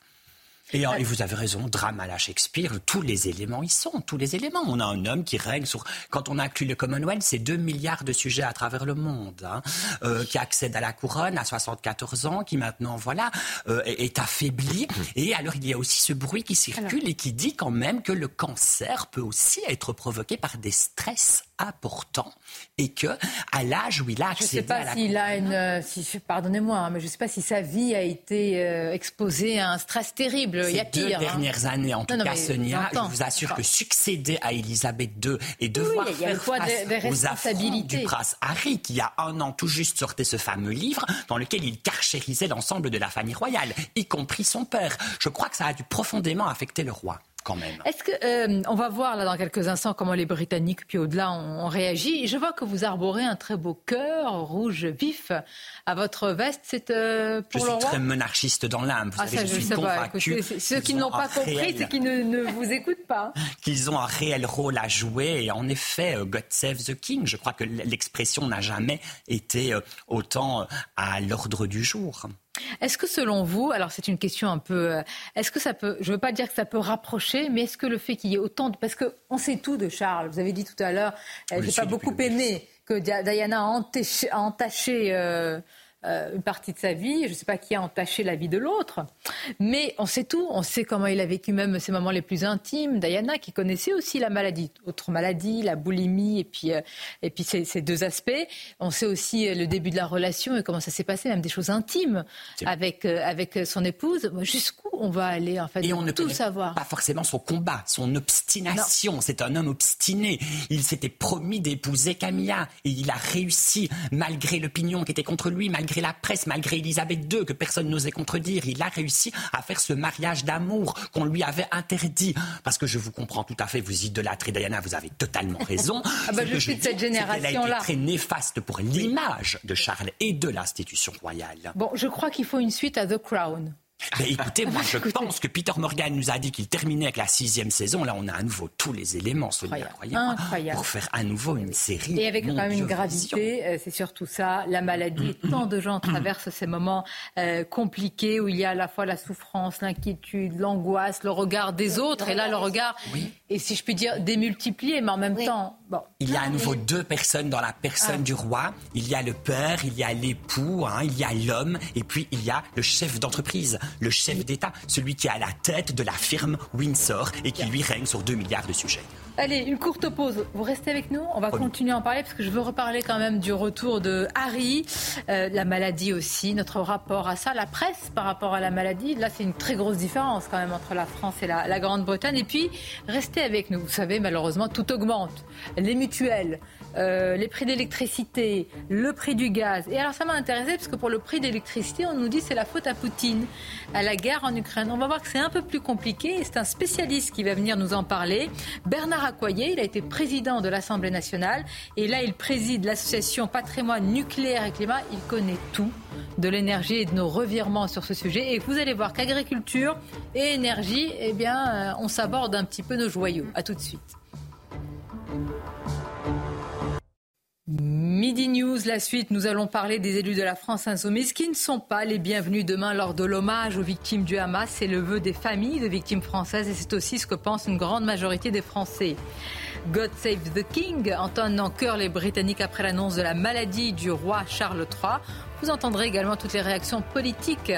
Et, et vous avez raison, drame à la Shakespeare, tous les éléments y sont, tous les éléments. On a un homme qui règne sur, quand on inclut le Commonwealth, c'est deux milliards de sujets à travers le monde, hein, euh, qui accède à la couronne à soixante-quatorze ans, qui maintenant, voilà, euh, est affaibli. Et alors, il y a aussi ce bruit qui circule alors. Et qui dit quand même que le cancer peut aussi être provoqué par des stress important et que à l'âge où il a accédé à la... Je ne sais pas s'il a une... Si, pardonnez-moi, hein, mais je ne sais pas si sa vie a été euh, exposée à un stress terrible. Ces il y a pire. Ces deux dernières hein. années, en tout non, non, cas, Sonia, je vous assure que succéder à Elizabeth deux et devoir oui, faire face de, de aux affronts du prince Harry, qui il y a un an tout juste sortait ce fameux livre dans lequel il carchérisait l'ensemble de la famille royale, y compris son père. Je crois que ça a dû profondément affecter le roi. Quand même. Est-ce que euh, on va voir là dans quelques instants comment les Britanniques puis au-delà ont, ont réagi. Je vois que vous arborez un très beau cœur rouge vif à votre veste. C'est euh, pour je le roi. Je suis très monarchiste dans l'âme. Vous ah, savez, ça, je, je suis convaincue. Ceux qui n'ont pas compris, réel... c'est qu'ils ne, ne vous écoutent pas. Qu'ils ont un réel rôle à jouer. Et en effet, God Save the King. Je crois que l'expression n'a jamais été autant à l'ordre du jour. Est-ce que selon vous, alors c'est une question un peu, est-ce que ça peut, je ne veux pas dire que ça peut rapprocher, mais est-ce que le fait qu'il y ait autant de, parce qu'on sait tout de Charles, vous avez dit tout à l'heure, il n'est pas beaucoup aimé, que Diana a entaché, a entaché euh, euh, une partie de sa vie. Je ne sais pas qui a entaché la vie de l'autre. Mais on sait tout. On sait comment il a vécu même ses moments les plus intimes. Diana qui connaissait aussi la maladie. Autre maladie, la boulimie et puis, euh, et puis ces, ces deux aspects. On sait aussi le début de la relation et comment ça s'est passé. Même des choses intimes avec, euh, avec son épouse. Jusqu'où on va aller en fait. Et on ne peut pas forcément son combat, son obstination. Non. C'est un homme obstiné. Il s'était promis d'épouser Camilla et il a réussi malgré l'opinion qui était contre lui, malgré la presse, malgré Elizabeth deux que personne n'osait contredire. Il a réussi à faire ce mariage d'amour qu'on lui avait interdit. Parce que je vous comprends tout à fait, vous idolâtrez Diana, vous avez totalement raison. ah bah je suis je de dis, cette génération-là. Elle a été très néfaste pour l'image de Charles et de l'institution royale. Bon, je crois qu'il faut une suite à The Crown. Ben écoutez, moi je pense que Peter Morgan nous a dit qu'il terminait avec la sixième saison. Là, on a à nouveau tous les éléments, Sonia, pour faire à nouveau une série. Et avec quand même une gravité, c'est surtout ça, la maladie. Tant de gens traversent ces moments euh, compliqués où il y a à la fois la souffrance, l'inquiétude, l'angoisse, le regard des autres. Et là, le regard oui. est, si je puis dire, démultiplié, mais en même oui. temps... Bon. Il y a à nouveau oui. deux personnes dans la personne ah. du roi. Il y a le père, il y a l'époux, hein, il y a l'homme, et puis il y a le chef d'entreprise. Le chef d'État, celui qui est à la tête de la firme Windsor et qui lui règne sur deux milliards de sujets. Allez, une courte pause. Vous restez avec nous. On va oh. continuer à en parler parce que je veux reparler quand même du retour de Harry, euh, la maladie aussi, notre rapport à ça, la presse par rapport à la maladie. Là, c'est une très grosse différence quand même entre la France et la, la Grande-Bretagne. Et puis, restez avec nous. Vous savez, malheureusement, tout augmente. Les mutuelles, euh, les prix d'électricité, le prix du gaz. Et alors, ça m'a intéressé parce que pour le prix d'électricité, on nous dit que c'est la faute à Poutine, à la guerre en Ukraine. On va voir que c'est un peu plus compliqué et c'est un spécialiste qui va venir nous en parler. Bernard Accoyer, il a été président de l'Assemblée nationale et là il préside l'association Patrimoine nucléaire et climat. Il connaît tout de l'énergie et de nos revirements sur ce sujet et vous allez voir qu'agriculture et énergie, eh bien, on s'aborde un petit peu nos joyaux. À tout de suite. Midi News, la suite, nous allons parler des élus de la France insoumise qui ne sont pas les bienvenus demain lors de l'hommage aux victimes du Hamas. C'est le vœu des familles de victimes françaises et c'est aussi ce que pense une grande majorité des Français. God Save the King entonne en chœur les Britanniques après l'annonce de la maladie du roi Charles trois. Vous entendrez également toutes les réactions politiques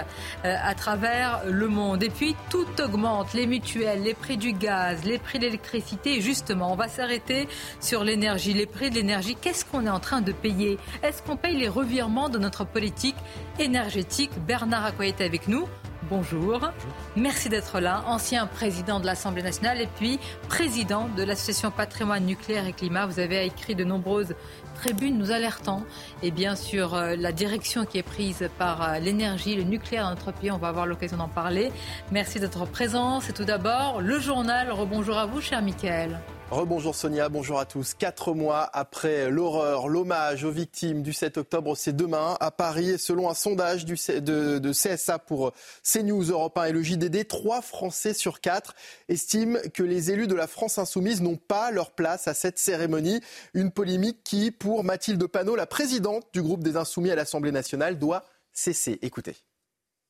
à travers le monde. Et puis, tout augmente. Les mutuelles, les prix du gaz, les prix de l'électricité. Et justement, on va s'arrêter sur l'énergie. Les prix de l'énergie, qu'est-ce qu'on est en train de payer ? Est-ce qu'on paye les revirements de notre politique énergétique ? Bernard Accoyer est avec nous. Bonjour. Bonjour, merci d'être là, ancien président de l'Assemblée nationale et puis président de l'association Patrimoine nucléaire et climat. Vous avez écrit de nombreuses tribunes nous alertant et bien sur euh, la direction qui est prise par euh, l'énergie, le nucléaire dans notre pays. On va avoir l'occasion d'en parler. Merci d'être présent. C'est tout d'abord le journal. Rebonjour à vous, cher Michael. Rebonjour Sonia, bonjour à tous. Quatre mois après l'horreur, l'hommage aux victimes du sept octobre, c'est demain à Paris. Et selon un sondage du C... de... de C S A pour CNews, Europe un et le J D D, trois Français sur quatre estiment que les élus de la France insoumise n'ont pas leur place à cette cérémonie. Une polémique qui, pour Mathilde Panot, la présidente du groupe des Insoumis à l'Assemblée nationale, doit cesser. Écoutez.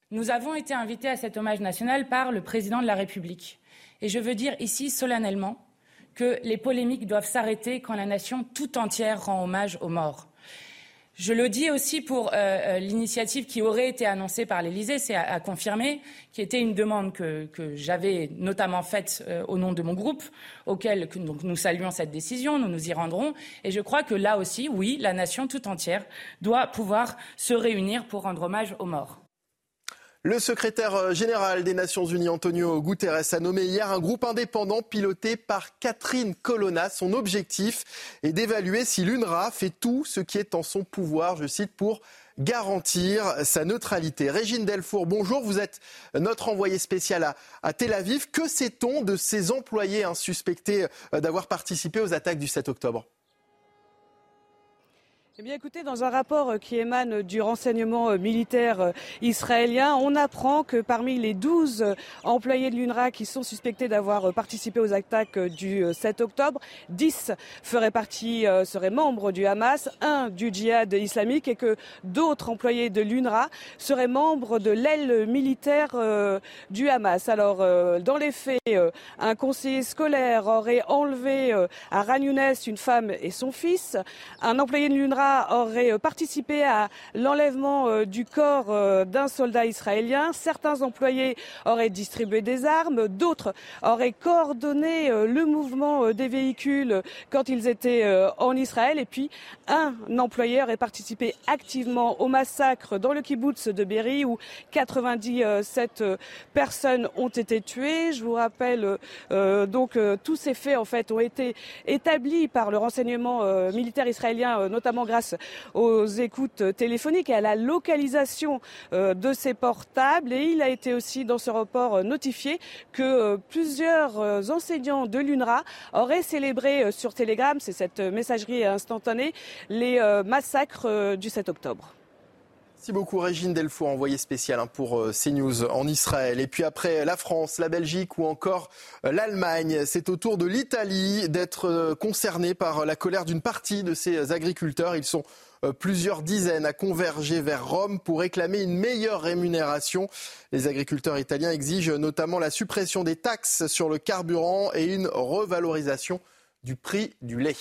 Nous avons été invités à cet hommage national par le président de la République. Et je veux dire ici solennellement que les polémiques doivent s'arrêter quand la nation tout entière rend hommage aux morts. Je le dis aussi pour euh, l'initiative qui aurait été annoncée par l'Élysée, c'est à, à confirmer, qui était une demande que, que j'avais notamment faite euh, au nom de mon groupe, auquel que, donc, nous saluons cette décision, nous nous y rendrons. Et je crois que là aussi, oui, la nation tout entière doit pouvoir se réunir pour rendre hommage aux morts. Le secrétaire général des Nations Unies, Antonio Guterres, a nommé hier un groupe indépendant piloté par Catherine Colonna. Son objectif est d'évaluer si l'UNRWA fait tout ce qui est en son pouvoir, je cite, pour garantir sa neutralité. Régine Delfour, bonjour. Vous êtes notre envoyée spéciale à, à Tel Aviv. Que sait-on de ces employés hein, suspectés d'avoir participé aux attaques du sept octobre ? Eh bien, écoutez, dans un rapport qui émane du renseignement militaire israélien, on apprend que parmi les douze employés de l'UNRWA qui sont suspectés d'avoir participé aux attaques du sept octobre, dix feraient partie, seraient membres du Hamas, un du djihad islamique, et que d'autres employés de l'UNRWA seraient membres de l'aile militaire du Hamas. Alors, dans les faits, un conseiller scolaire aurait enlevé à Ran Younes une femme et son fils. Un employé de l'UNRWA aurait participé à l'enlèvement du corps d'un soldat israélien. Certains employés auraient distribué des armes, d'autres auraient coordonné le mouvement des véhicules quand ils étaient en Israël. Et puis, un employé aurait participé activement au massacre dans le kibboutz de Berry où quatre-vingt-dix-sept personnes ont été tuées. Je vous rappelle, euh, donc, euh, tous ces faits, en fait, ont été établis par le renseignement euh, militaire israélien, euh, notamment grâce aux écoutes téléphoniques et à la localisation de ces portables. Et il a été aussi dans ce rapport notifié que plusieurs enseignants de l'UNRWA auraient célébré sur Telegram, c'est cette messagerie instantanée, les massacres du sept octobre. Merci beaucoup Régine Delfour, envoyée spéciale pour CNews en Israël. Et puis après la France, la Belgique ou encore l'Allemagne, c'est au tour de l'Italie d'être concernée par la colère d'une partie de ses agriculteurs. Ils sont plusieurs dizaines à converger vers Rome pour réclamer une meilleure rémunération. Les agriculteurs italiens exigent notamment la suppression des taxes sur le carburant et une revalorisation du prix du lait.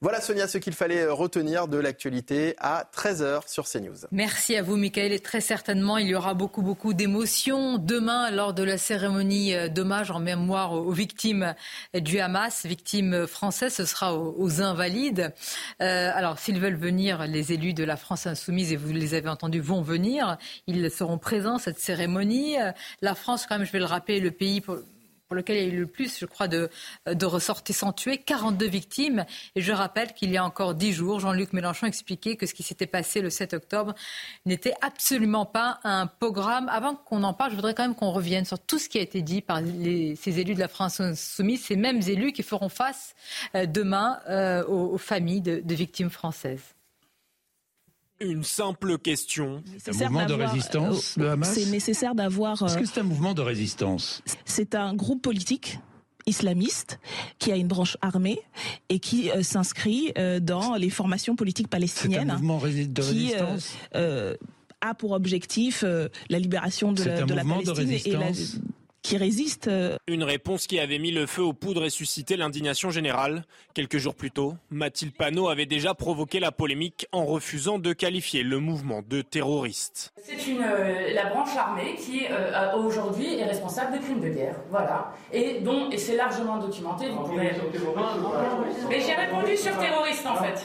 Voilà Sonia, ce qu'il fallait retenir de l'actualité à treize heures sur CNews. Merci à vous Michael, et très certainement il y aura beaucoup beaucoup d'émotions demain lors de la cérémonie d'hommage en mémoire aux victimes du Hamas, victimes françaises, ce sera aux, aux Invalides. Euh, alors s'ils veulent venir, les élus de la France Insoumise, et vous les avez entendus, vont venir, ils seront présents à cette cérémonie. La France quand même, je vais le rappeler, le pays... pour... pour lequel il y a eu le plus, je crois, de, de ressortissants tués, quarante-deux victimes. Et je rappelle qu'il y a encore dix jours, Jean-Luc Mélenchon expliquait que ce qui s'était passé le sept octobre n'était absolument pas un pogrom. Avant qu'on en parle, je voudrais quand même qu'on revienne sur tout ce qui a été dit par les, ces élus de la France Insoumise, ces mêmes élus qui feront face euh, demain euh, aux, aux familles de, de victimes françaises. Une simple question. C'est un mouvement de résistance, euh, le Hamas ? C'est nécessaire d'avoir... Euh, Est-ce que c'est un mouvement de résistance ? C'est un groupe politique islamiste qui a une branche armée et qui euh, s'inscrit euh, dans les formations politiques palestiniennes. C'est un mouvement de résistance qui euh, euh, a pour objectif euh, la libération de, la, de la Palestine de et la... qui résiste. Une réponse qui avait mis le feu aux poudres et suscité l'indignation générale. Quelques jours plus tôt, Mathilde Panot avait déjà provoqué la polémique en refusant de qualifier le mouvement de terroriste. C'est une, euh, la branche armée qui euh, aujourd'hui est responsable de crimes de guerre, voilà, et dont, et c'est largement documenté. Pourrait... Mais j'ai répondu sur terroriste en fait.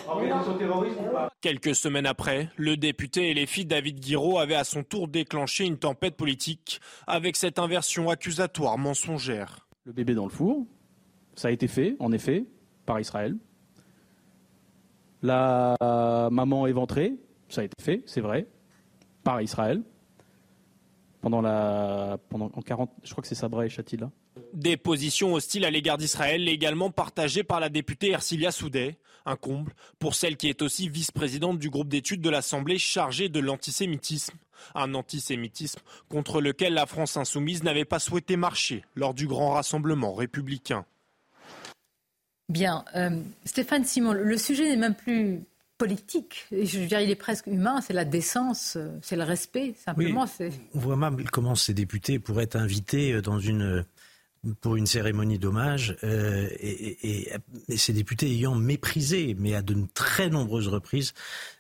Quelques semaines après, le député et les filles David Guiraud avaient à son tour déclenché une tempête politique avec cette inversion actuelle. Accusatoire, mensongère. Le bébé dans le four, ça a été fait, en effet, par Israël. La maman éventrée, ça a été fait, c'est vrai, par Israël. Pendant la... Pendant, en quarante... Je crois que c'est Sabra et Chatti, là. Des positions hostiles à l'égard d'Israël, également partagées par la députée Ercilia Soudet. Un comble pour celle qui est aussi vice-présidente du groupe d'études de l'Assemblée chargée de l'antisémitisme. Un antisémitisme contre lequel la France insoumise n'avait pas souhaité marcher lors du grand rassemblement républicain. Bien, euh, Stéphane Simon, le sujet n'est même plus politique. Je veux dire, il est presque humain, c'est la décence, c'est le respect, simplement. Oui, c'est... On voit même comment ces députés pourraient être invités dans une... pour une cérémonie d'hommage, euh, et, et, et ces députés ayant méprisé, mais à de très nombreuses reprises,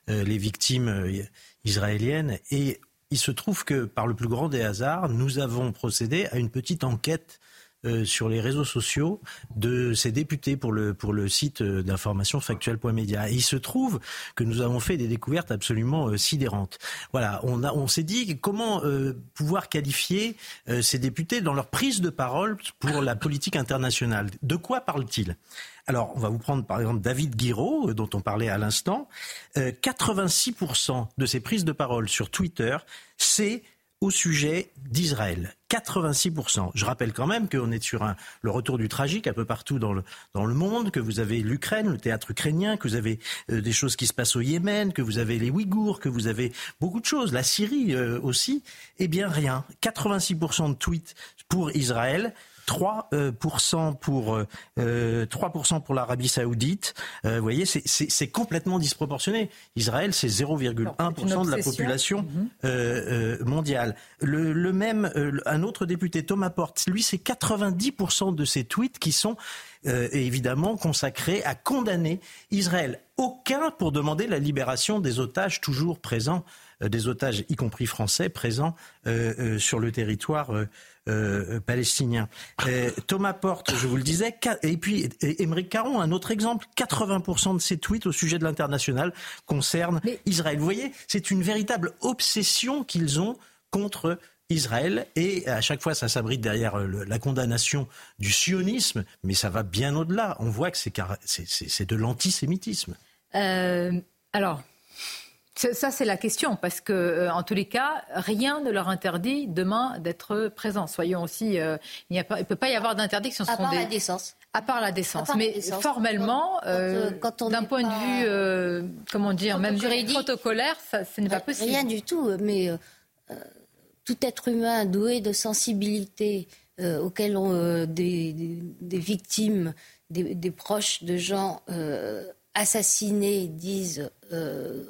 euh, les victimes euh, israéliennes. Et il se trouve que, par le plus grand des hasards, nous avons procédé à une petite enquête euh, sur les réseaux sociaux de ces députés pour le, pour le site d'information factuel point média. Et il se trouve que nous avons fait des découvertes absolument euh, sidérantes. Voilà, on, a, on s'est dit comment euh, pouvoir qualifier euh, ces députés dans leur prise de parole pour la politique internationale. De quoi parlent-ils ? Alors, on va vous prendre par exemple David Guiraud, dont on parlait à l'instant. Euh, quatre-vingt-six pour cent de ses prises de parole sur Twitter, c'est au sujet d'Israël. quatre-vingt-six pour cent. Je rappelle quand même qu'on est sur un, le retour du tragique un peu partout dans le, dans le monde, que vous avez l'Ukraine, le théâtre ukrainien, que vous avez euh, des choses qui se passent au Yémen, que vous avez les Ouïghours, que vous avez beaucoup de choses, la Syrie euh, aussi. Eh bien rien, quatre-vingt-six pour cent de tweets pour Israël, trois pour cent pour, euh, trois pour cent pour l'Arabie Saoudite. Euh, vous voyez, c'est, c'est, c'est complètement disproportionné. Israël, c'est zéro virgule un pour cent de la population euh, euh, mondiale. Le, le même, euh, un autre député, Thomas Porte, lui, c'est quatre-vingt-dix pour cent de ses tweets qui sont euh, évidemment consacrés à condamner Israël. Aucun pour demander la libération des otages toujours présents, euh, des otages y compris français présents euh, euh, sur le territoire euh, Euh, palestinien. Euh, Thomas Porte, je vous le disais, et puis Émeric Caron, un autre exemple, quatre-vingts pour cent de ses tweets au sujet de l'international concernent Mais... Israël. Vous voyez, c'est une véritable obsession qu'ils ont contre Israël, et à chaque fois ça s'abrite derrière le, la condamnation du sionisme, mais ça va bien au-delà. On voit que c'est, car... c'est, c'est, c'est de l'antisémitisme. Euh, alors... Ça, c'est la question, parce que euh, en tous les cas, rien ne leur interdit demain d'être présents. Soyons aussi, euh, il ne peut pas y avoir d'interdiction. Ce à, part des... à part la décence. À part la décence. Mais formellement, quand, euh, quand on d'un point pas... de vue, euh, comment dire, quand même juridique, protocolaire, ça, ce n'est bah, pas possible. Rien du tout. Mais euh, tout être humain doué de sensibilité, euh, auquel on, euh, des, des, des victimes, des, des proches de gens euh, assassinés disent. Euh,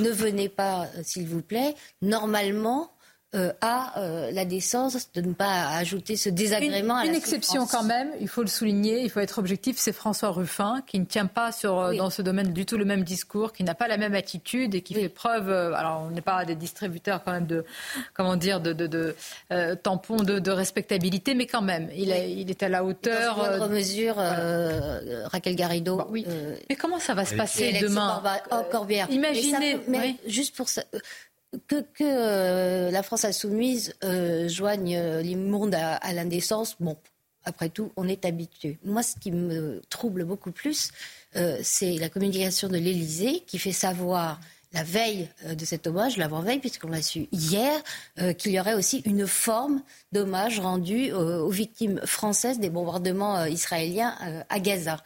Ne venez pas, s'il vous plaît, normalement, euh, à euh, la décence de ne pas ajouter ce désagrément une, à la Une exception souffrance. Quand même, il faut le souligner, il faut être objectif, c'est François Ruffin, qui ne tient pas sur, oui. dans ce domaine du tout le même discours, qui n'a pas la même attitude et qui oui. fait preuve, euh, alors on n'est pas des distributeurs quand même de, comment dire, de, de, de euh, tampons de, de respectabilité, mais quand même, il, oui. a, il est à la hauteur... Dans une autre euh, mesure, euh, voilà. Raquel Garrido... Bon, oui. euh, mais comment ça va se passer demain euh, Corbière. Imaginez... Mais ça, mais oui. Juste pour ça... Que, que euh, la France insoumise euh, joigne euh, l'immonde à, à l'indécence, bon, après tout, on est habitué. Moi, ce qui me trouble beaucoup plus, euh, c'est la communication de l'Élysée qui fait savoir la veille euh, de cet hommage, l'avant-veille, puisqu'on l'a su hier, euh, qu'il y aurait aussi une forme d'hommage rendu euh, aux victimes françaises des bombardements euh, israéliens euh, à Gaza.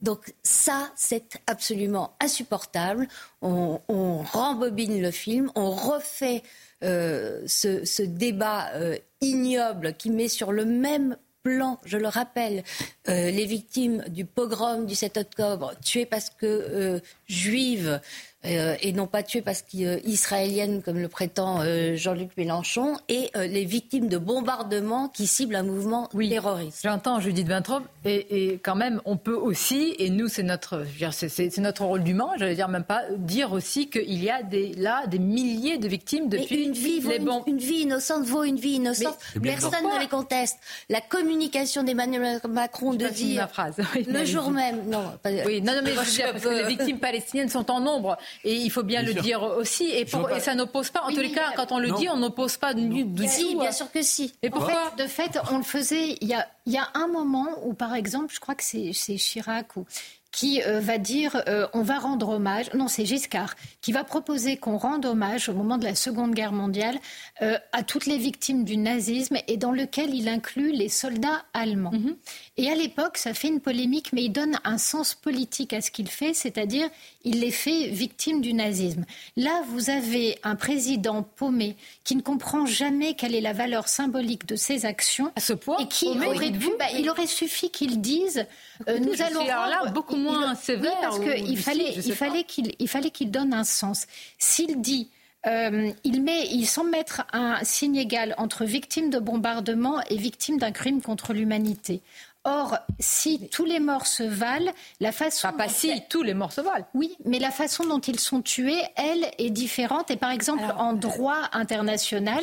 Donc ça, c'est absolument insupportable. On, on rembobine le film, on refait euh, ce, ce débat euh, ignoble qui met sur le même plan, je le rappelle, euh, les victimes du pogrom du sept octobre, tuées parce que euh, juives euh, et non pas tuées parce qu'israéliennes, comme le prétend euh, Jean-Luc Mélenchon, et euh, les victimes de bombardements qui ciblent un mouvement oui, terroriste. J'entends Judith Vintrop, et, et quand même, on peut aussi, et nous, c'est notre, je veux dire, c'est, c'est, c'est notre rôle d'humain, j'allais dire même pas, dire aussi qu'il y a des, là des milliers de victimes depuis une vie, les bombes. Une, une vie innocente vaut une vie innocente. Mais, personne ne les conteste. La communication d'Emmanuel Macron de dire ma phrase. Oui, le jour même. Non, pas... oui, non, non, mais je veux dire, parce que les victimes palestiniennes sont en nombre et il faut bien, bien le sûr. dire aussi. Et, pour, et ça n'oppose pas. En oui, tous les cas, quand on le non. dit, on n'oppose pas du tout. Si, bien sûr que si. Et pourquoi ? De fait, on le faisait. Il y a, il y a un moment où, par exemple, je crois que c'est, c'est Chirac ou. qui euh, va dire euh, on va rendre hommage, non c'est Giscard, qui va proposer qu'on rende hommage au moment de la Seconde Guerre mondiale euh, à toutes les victimes du nazisme et dans lequel il inclut les soldats allemands. Mm-hmm. Et à l'époque, ça fait une polémique, mais il donne un sens politique à ce qu'il fait, c'est-à-dire il les fait victimes du nazisme. Là, vous avez un président paumé qui ne comprend jamais quelle est la valeur symbolique de ses actions. À ce point, et qui aurait dû, bah, il aurait suffi qu'il dise euh, nous allons rendre... Là, beaucoup moins sévère. Oui, parce qu'il fallait, il fallait qu'il, il fallait qu'il donne un sens. S'il dit, euh, il met, il semble mettre un signe égal entre victime de bombardement et victime d'un crime contre l'humanité. Or, si tous les morts se valent, la façon... Ah, pas si, elle... tous les morts se valent. Oui, mais la façon dont ils sont tués, elle, est différente. Et par exemple, alors, en droit international,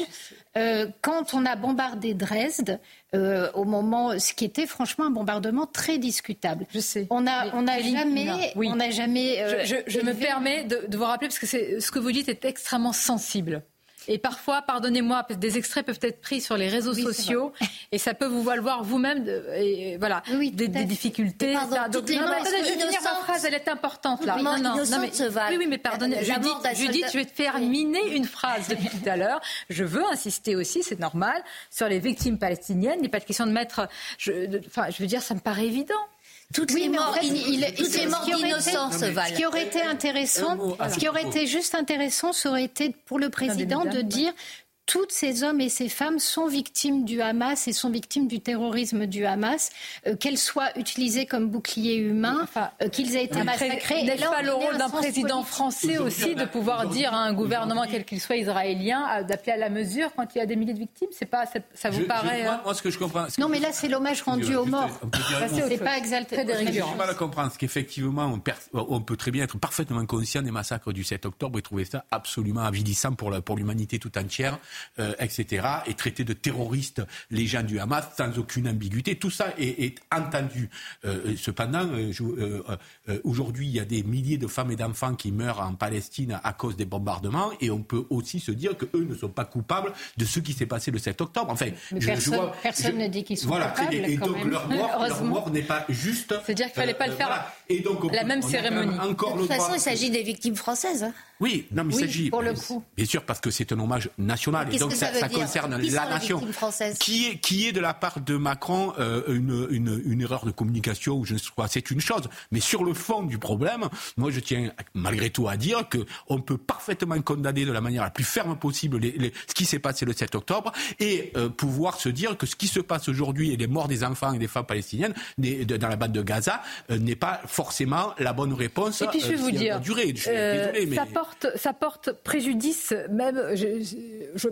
euh, quand on a bombardé Dresde, euh, au moment... Ce qui était franchement un bombardement très discutable. Je sais. On n'a on a jamais... Non, oui. on a jamais euh, je je, je me permets de, de vous rappeler, parce que c'est, ce que vous dites est extrêmement sensible. Et parfois, pardonnez-moi, des extraits peuvent être pris sur les réseaux oui, sociaux et ça peut vous valoir vous-même et voilà, oui, des, des difficultés. Pardon, ça. Donc, non, non, attendez, je vais finir ma phrase, elle est importante là. Non, non, non, mais, oui, oui, mais pardonnez, Judith, Judith, je vais te faire miner une phrase depuis tout à l'heure. Je veux insister aussi, c'est normal, sur les victimes palestiniennes. Il n'est pas question de mettre... Je, de, enfin, je veux dire, ça me paraît évident. Toutes oui, les morts, en fait, il, il, toutes les morts d'innocence valent. Ce qui aurait été intéressant, voilà. ce qui aurait été juste intéressant, ça aurait été pour le président de dire tous ces hommes et ces femmes sont victimes du Hamas et sont victimes du terrorisme du Hamas, euh, qu'elles soient utilisées comme boucliers humains, enfin, euh, qu'ils aient été massacrés. N'est-ce pas le rôle d'un président français aussi de pouvoir dire à un gouvernement, quel qu'il soit israélien, d'appeler à la mesure quand il y a des milliers de victimes ? C'est pas, ça, ça vous je, paraît... Je crois, moi, ce que je comprends... Non, mais là, c'est l'hommage rendu aux morts. C'est pas exalté des rigors. J'ai mal à comprendre, parce qu'effectivement, on, per... on peut très bien être parfaitement conscient des massacres du sept octobre et trouver ça absolument avilissant pour, la... pour l'humanité tout entière. Euh, et cetera, et traiter de terroristes les gens du Hamas sans aucune ambiguïté. Tout ça est, est entendu. Euh, cependant, euh, je, euh, euh, aujourd'hui, il y a des milliers de femmes et d'enfants qui meurent en Palestine à cause des bombardements, et on peut aussi se dire qu'eux ne sont pas coupables de ce qui s'est passé le sept octobre. Enfin, je, personne, je vois, personne je, ne dit qu'ils sont voilà, coupables. Et, et donc, même. Leur, mort, leur mort n'est pas juste. C'est-à-dire qu'il ne fallait pas euh, le faire voilà. et donc, on, la même cérémonie. Encore de toute façon, droit. Il s'agit des victimes françaises. Hein. Oui, non, mais oui, il s'agit. Pour le coup. Bien sûr, parce que c'est un hommage national. Et donc ça, ça, ça concerne qui la nation. Qui est, qui est de la part de Macron euh, une, une, une erreur de communication ou je ne sais quoi, c'est une chose. Mais sur le fond du problème, moi je tiens malgré tout à dire qu'on peut parfaitement condamner de la manière la plus ferme possible les, les, ce qui s'est passé le sept octobre et euh, pouvoir se dire que ce qui se passe aujourd'hui et les morts des enfants et des femmes palestiniennes des, de, dans la bande de Gaza euh, n'est pas forcément la bonne réponse. Et puis je vais euh, vous dire, durée. Je suis euh, désolé, mais... ça, porte, ça porte préjudice même... Je, je...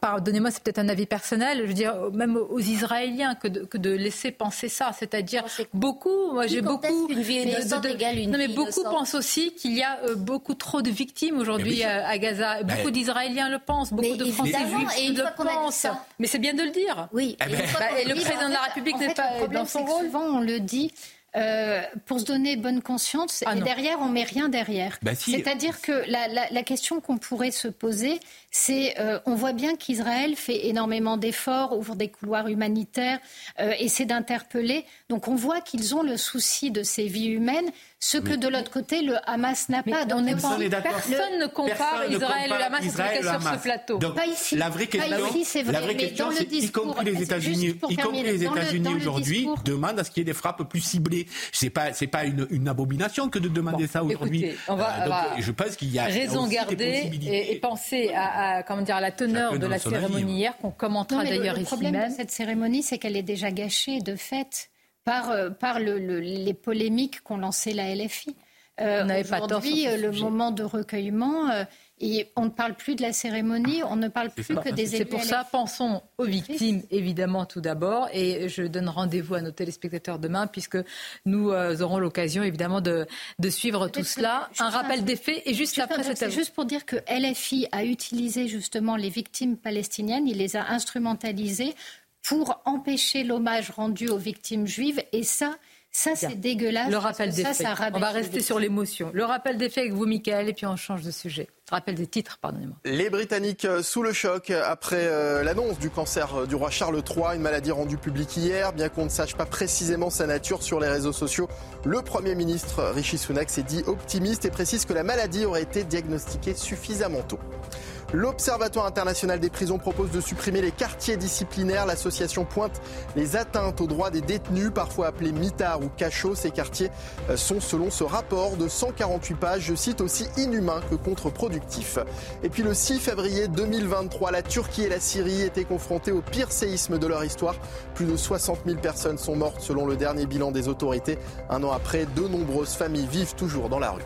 Pardonnez-moi, c'est peut-être un avis personnel, je veux dire, même aux Israéliens que de, que de laisser penser ça, c'est-à-dire beaucoup, moi j'ai beaucoup, une vie innocente égale une vie innocente. Non mais beaucoup pensent aussi qu'il y a euh, beaucoup trop de victimes aujourd'hui à, à Gaza, beaucoup mais... d'Israéliens le pensent, beaucoup mais de Français juifs le pensent, mais c'est bien de le dire. Oui. Et, bah, et le président en fait, de la République en fait, n'est pas le problème, dans son rôle. Souvent on le dit. Euh, pour se donner bonne conscience, ah et non. derrière, on met rien derrière. Bah si. C'est-à-dire que la, la, la question qu'on pourrait se poser, c'est euh, on voit bien qu'Israël fait énormément d'efforts, ouvre des couloirs humanitaires, euh, essaie d'interpeller. Donc on voit qu'ils ont le souci de ces vies humaines, ce mais, que de l'autre côté, le Hamas n'a pas. On personne est personne ne compare personne Israël et le Hamas, Israël, Israël, Hamas. Sur ce plateau. Donc, pas ici. La vraie question, pas ici, c'est vrai. La vraie mais question, dans le discours, y compris les États-Unis, y compris les États-Unis aujourd'hui, discours, demandent à ce qu'il y ait des frappes plus ciblées. C'est pas, c'est pas une, une abomination que de demander bon, ça aujourd'hui. Écoutez, on va, euh, donc, va, je pense qu'il y a raison garder et, et penser à, à, comment dire, à la teneur Chacun de la cérémonie avis, hier, qu'on commentera non, d'ailleurs le, ici même. Le problème de cette cérémonie, c'est qu'elle est déjà gâchée de fait par, par le, le, les polémiques qu'ont lancées la L F I. Euh, aujourd'hui, pas le moment de recueillement... Euh, Et on ne parle plus de la cérémonie, on ne parle plus c'est que des élus. C'est pour ça, pensons aux victimes, évidemment, tout d'abord. Et je donne rendez-vous à nos téléspectateurs demain, puisque nous euh, aurons l'occasion, évidemment, de, de suivre Peut-être tout cela. Un rappel des faits, et juste après cette avis. C'est juste pour dire que L F I a utilisé, justement, les victimes palestiniennes, il les a instrumentalisées pour empêcher l'hommage rendu aux victimes juives, et ça... Ça, c'est Bien. dégueulasse. Le rappel des ça, faits. Ça on va rester sur l'émotion. Le rappel des faits avec vous, Michael, et puis on change de sujet. Le rappel des titres, pardonnez-moi. Les Britanniques sous le choc après euh, l'annonce du cancer du roi Charles trois, une maladie rendue publique hier. Bien qu'on ne sache pas précisément sa nature sur les réseaux sociaux, le Premier ministre Rishi Sunak s'est dit optimiste et précise que la maladie aurait été diagnostiquée suffisamment tôt. L'Observatoire international des prisons propose de supprimer les quartiers disciplinaires. L'association pointe les atteintes aux droits des détenus, parfois appelés mitards ou cachots. Ces quartiers sont, selon ce rapport de cent quarante-huit pages, je cite, aussi inhumains que contre-productifs. Et puis le six février deux mille vingt-trois, la Turquie et la Syrie étaient confrontées au pire séisme de leur histoire. Plus de soixante mille personnes sont mortes selon le dernier bilan des autorités. Un an après, de nombreuses familles vivent toujours dans la rue.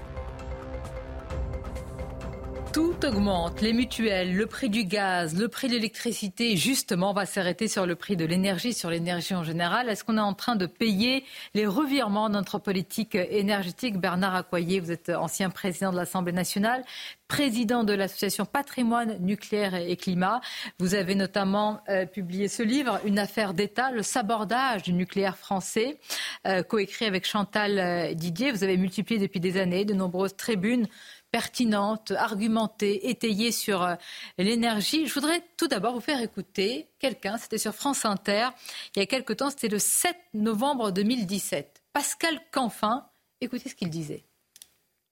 Tout augmente, les mutuelles, le prix du gaz, le prix de l'électricité. Justement, on va s'arrêter sur le prix de l'énergie, sur l'énergie en général. Est-ce qu'on est en train de payer les revirements de notre politique énergétique ? Bernard Accoyer, vous êtes ancien président de l'Assemblée nationale, président de l'association Patrimoine nucléaire et climat. Vous avez notamment euh, publié ce livre, Une affaire d'État, le sabordage du nucléaire français, euh, coécrit avec Chantal euh, Didier. Vous avez multiplié depuis des années de nombreuses tribunes pertinente, argumentée, étayée sur l'énergie. Je voudrais tout d'abord vous faire écouter quelqu'un, c'était sur France Inter, il y a quelque temps, c'était le sept novembre deux mille dix-sept. Pascal Canfin, écoutez ce qu'il disait.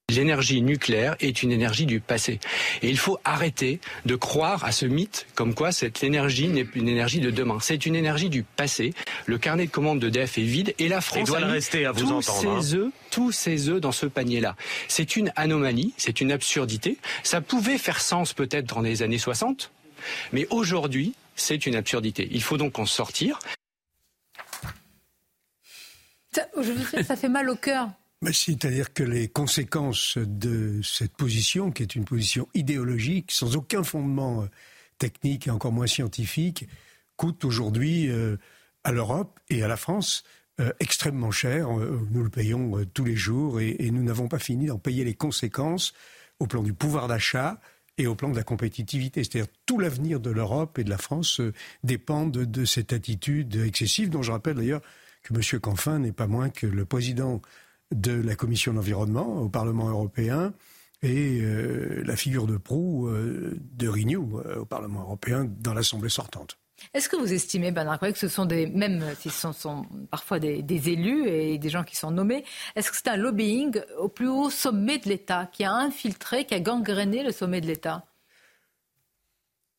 L'énergie nucléaire est une énergie du passé. Et il faut arrêter de croire à ce mythe comme quoi cette énergie n'est une énergie de demain. C'est une énergie du passé. Le carnet de commandes d'E D F est vide et la France doit rester à vous entendre. Tous ses œufs, tous ses œufs dans ce panier-là. C'est une anomalie, c'est une absurdité. Ça pouvait faire sens peut-être dans les années soixante, mais aujourd'hui, c'est une absurdité. Il faut donc en sortir. Ça, je vous dis, ça fait mal au cœur. C'est-à-dire que les conséquences de cette position, qui est une position idéologique, sans aucun fondement technique et encore moins scientifique, coûtent aujourd'hui à l'Europe et à la France extrêmement cher. Nous le payons tous les jours et nous n'avons pas fini d'en payer les conséquences au plan du pouvoir d'achat et au plan de la compétitivité. C'est-à-dire tout l'avenir de l'Europe et de la France dépendent de cette attitude excessive, dont je rappelle d'ailleurs que M. Canfin n'est pas moins que le président de la Commission de l'Environnement au Parlement européen et euh, la figure de proue euh, de Renew euh, au Parlement européen dans l'Assemblée sortante. Est-ce que vous estimez, Bernard Accoyer, que ce sont des, même s'ils sont, sont parfois des, des élus et des gens qui sont nommés, est-ce que c'est un lobbying au plus haut sommet de l'État qui a infiltré, qui a gangréné le sommet de l'État ?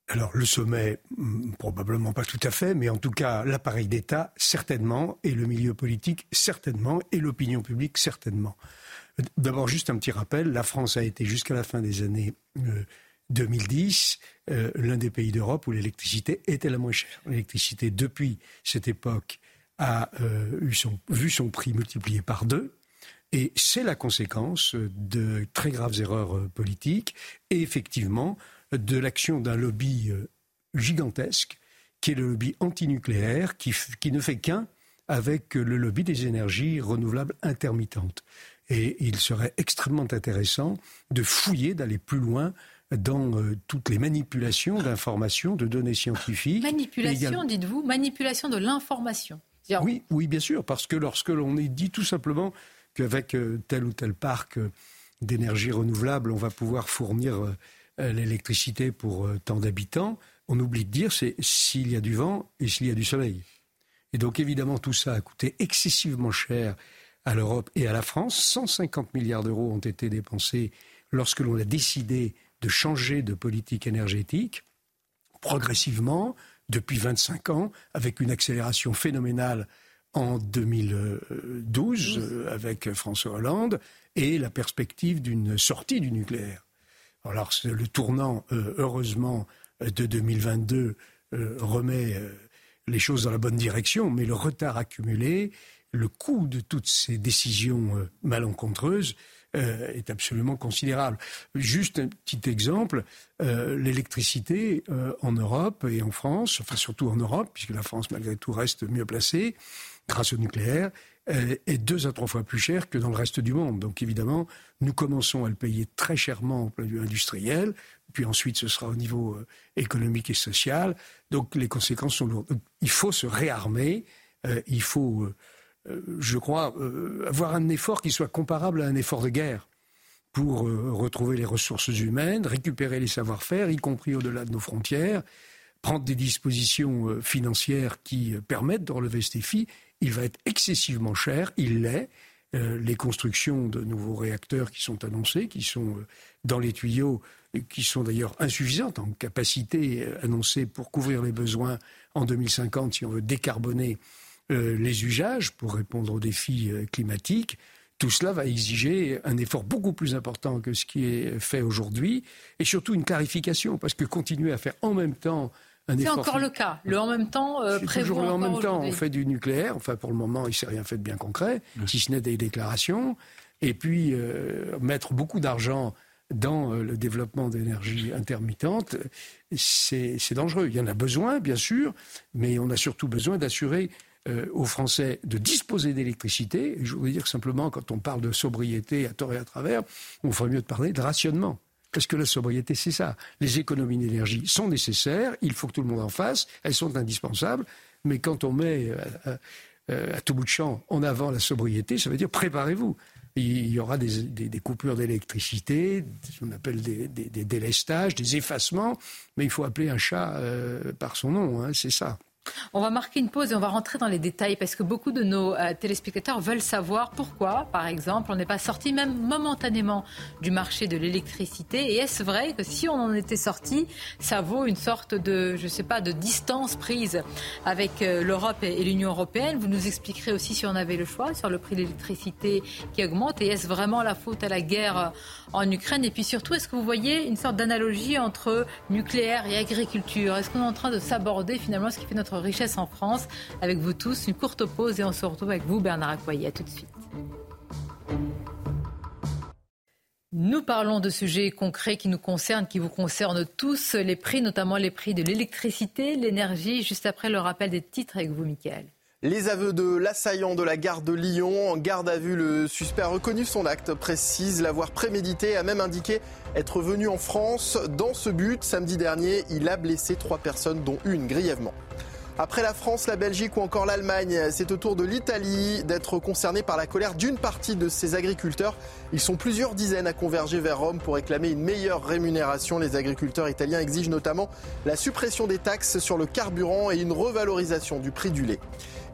Alors le sommet, probablement pas tout à fait, mais en tout cas l'appareil d'État, certainement, et le milieu politique, certainement, et l'opinion publique, certainement. D'abord, juste un petit rappel, la France a été jusqu'à la fin des années euh, deux mille dix, euh, l'un des pays d'Europe où l'électricité était la moins chère. L'électricité, depuis cette époque, a euh, eu son, vu son prix multiplié par deux. Et c'est la conséquence de très graves erreurs politiques et effectivement de l'action d'un lobby gigantesque qui est le lobby antinucléaire qui, qui ne fait qu'un avec le lobby des énergies renouvelables intermittentes. Et il serait extrêmement intéressant de fouiller, d'aller plus loin dans euh, toutes les manipulations d'informations, de données scientifiques. Manipulation, dites-vous, manipulation de l'information. C'est-à-dire... Oui, oui, bien sûr, parce que lorsque l'on est dit tout simplement qu'avec tel ou tel parc d'énergie renouvelable, on va pouvoir fournir l'électricité pour tant d'habitants, on oublie de dire c'est s'il y a du vent et s'il y a du soleil. Et donc évidemment tout ça a coûté excessivement cher à l'Europe et à la France. cent cinquante milliards d'euros ont été dépensés lorsque l'on a décidé de changer de politique énergétique progressivement depuis vingt-cinq ans avec une accélération phénoménale en deux mille douze avec François Hollande et la perspective d'une sortie du nucléaire. Alors le tournant, heureusement, de deux mille vingt-deux remet les choses dans la bonne direction, mais le retard accumulé, le coût de toutes ces décisions malencontreuses est absolument considérable. Juste un petit exemple, l'électricité en Europe et en France, enfin surtout en Europe, puisque la France malgré tout reste mieux placée, grâce au nucléaire, est deux à trois fois plus cher que dans le reste du monde. Donc évidemment, nous commençons à le payer très chèrement au plan industriel, puis ensuite ce sera au niveau économique et social. Donc les conséquences sont lourdes. Il faut se réarmer, il faut, je crois, avoir un effort qui soit comparable à un effort de guerre pour retrouver les ressources humaines, récupérer les savoir-faire, y compris au-delà de nos frontières, prendre des dispositions financières qui permettent de relever ce défi. Il va être excessivement cher, il l'est. Euh, les constructions de nouveaux réacteurs qui sont annoncés, qui sont dans les tuyaux, qui sont d'ailleurs insuffisantes en capacité annoncée pour couvrir les besoins en deux mille cinquante si on veut décarboner euh, les usages pour répondre aux défis euh, climatiques. Tout cela va exiger un effort beaucoup plus important que ce qui est fait aujourd'hui et surtout une clarification parce que continuer à faire en même temps Un c'est effort... encore le cas. Le en même temps euh, prévaut encore. Le en même temps, aujourd'hui. On fait du nucléaire. Enfin, pour le moment, il ne s'est rien fait de bien concret, mmh. si ce n'est des déclarations. Et puis, euh, mettre beaucoup d'argent dans euh, le développement d'énergie intermittente, c'est, c'est dangereux. Il y en a besoin, bien sûr, mais on a surtout besoin d'assurer euh, aux Français de disposer d'électricité. Je voudrais dire simplement, quand on parle de sobriété à tort et à travers, on ferait mieux de parler de rationnement. Parce que la sobriété, c'est ça. Les économies d'énergie sont nécessaires, il faut que tout le monde en fasse, elles sont indispensables, mais quand on met à, à, à tout bout de champ en avant la sobriété, ça veut dire préparez-vous il y aura des, des, des coupures d'électricité, ce qu'on appelle des, des, des délestages, des effacements, mais il faut appeler un chat euh, par son nom, hein, c'est ça. On va marquer une pause et on va rentrer dans les détails parce que beaucoup de nos euh, téléspectateurs veulent savoir pourquoi, par exemple, on n'est pas sorti même momentanément du marché de l'électricité. Et est-ce vrai que si on en était sorti, ça vaut une sorte de, je sais pas, de distance prise avec euh, l'Europe et, et l'Union européenne? Vous nous expliquerez aussi si on avait le choix sur le prix de l'électricité qui augmente. Et est-ce vraiment la faute à la guerre en Ukraine? Et puis surtout, est-ce que vous voyez une sorte d'analogie entre nucléaire et agriculture? Est-ce qu'on est en train de s'aborder finalement ce qui fait notre richesse en France? Avec vous tous, une courte pause et on se retrouve avec vous, Bernard Accoyer. À tout de suite. Nous parlons de sujets concrets qui nous concernent, qui vous concernent tous, les prix, notamment les prix de l'électricité, l'énergie, juste après le rappel des titres avec vous, Michael. Les aveux de l'assaillant de la gare de Lyon. En garde à vue, le suspect a reconnu son acte, précise l'avoir prémédité et a même indiqué être venu en France dans ce but. Samedi dernier, il a blessé trois personnes, dont une grièvement. Après la France, la Belgique ou encore l'Allemagne, c'est au tour de l'Italie d'être concernée par la colère d'une partie de ses agriculteurs. Ils sont plusieurs dizaines à converger vers Rome pour réclamer une meilleure rémunération. Les agriculteurs italiens exigent notamment la suppression des taxes sur le carburant et une revalorisation du prix du lait.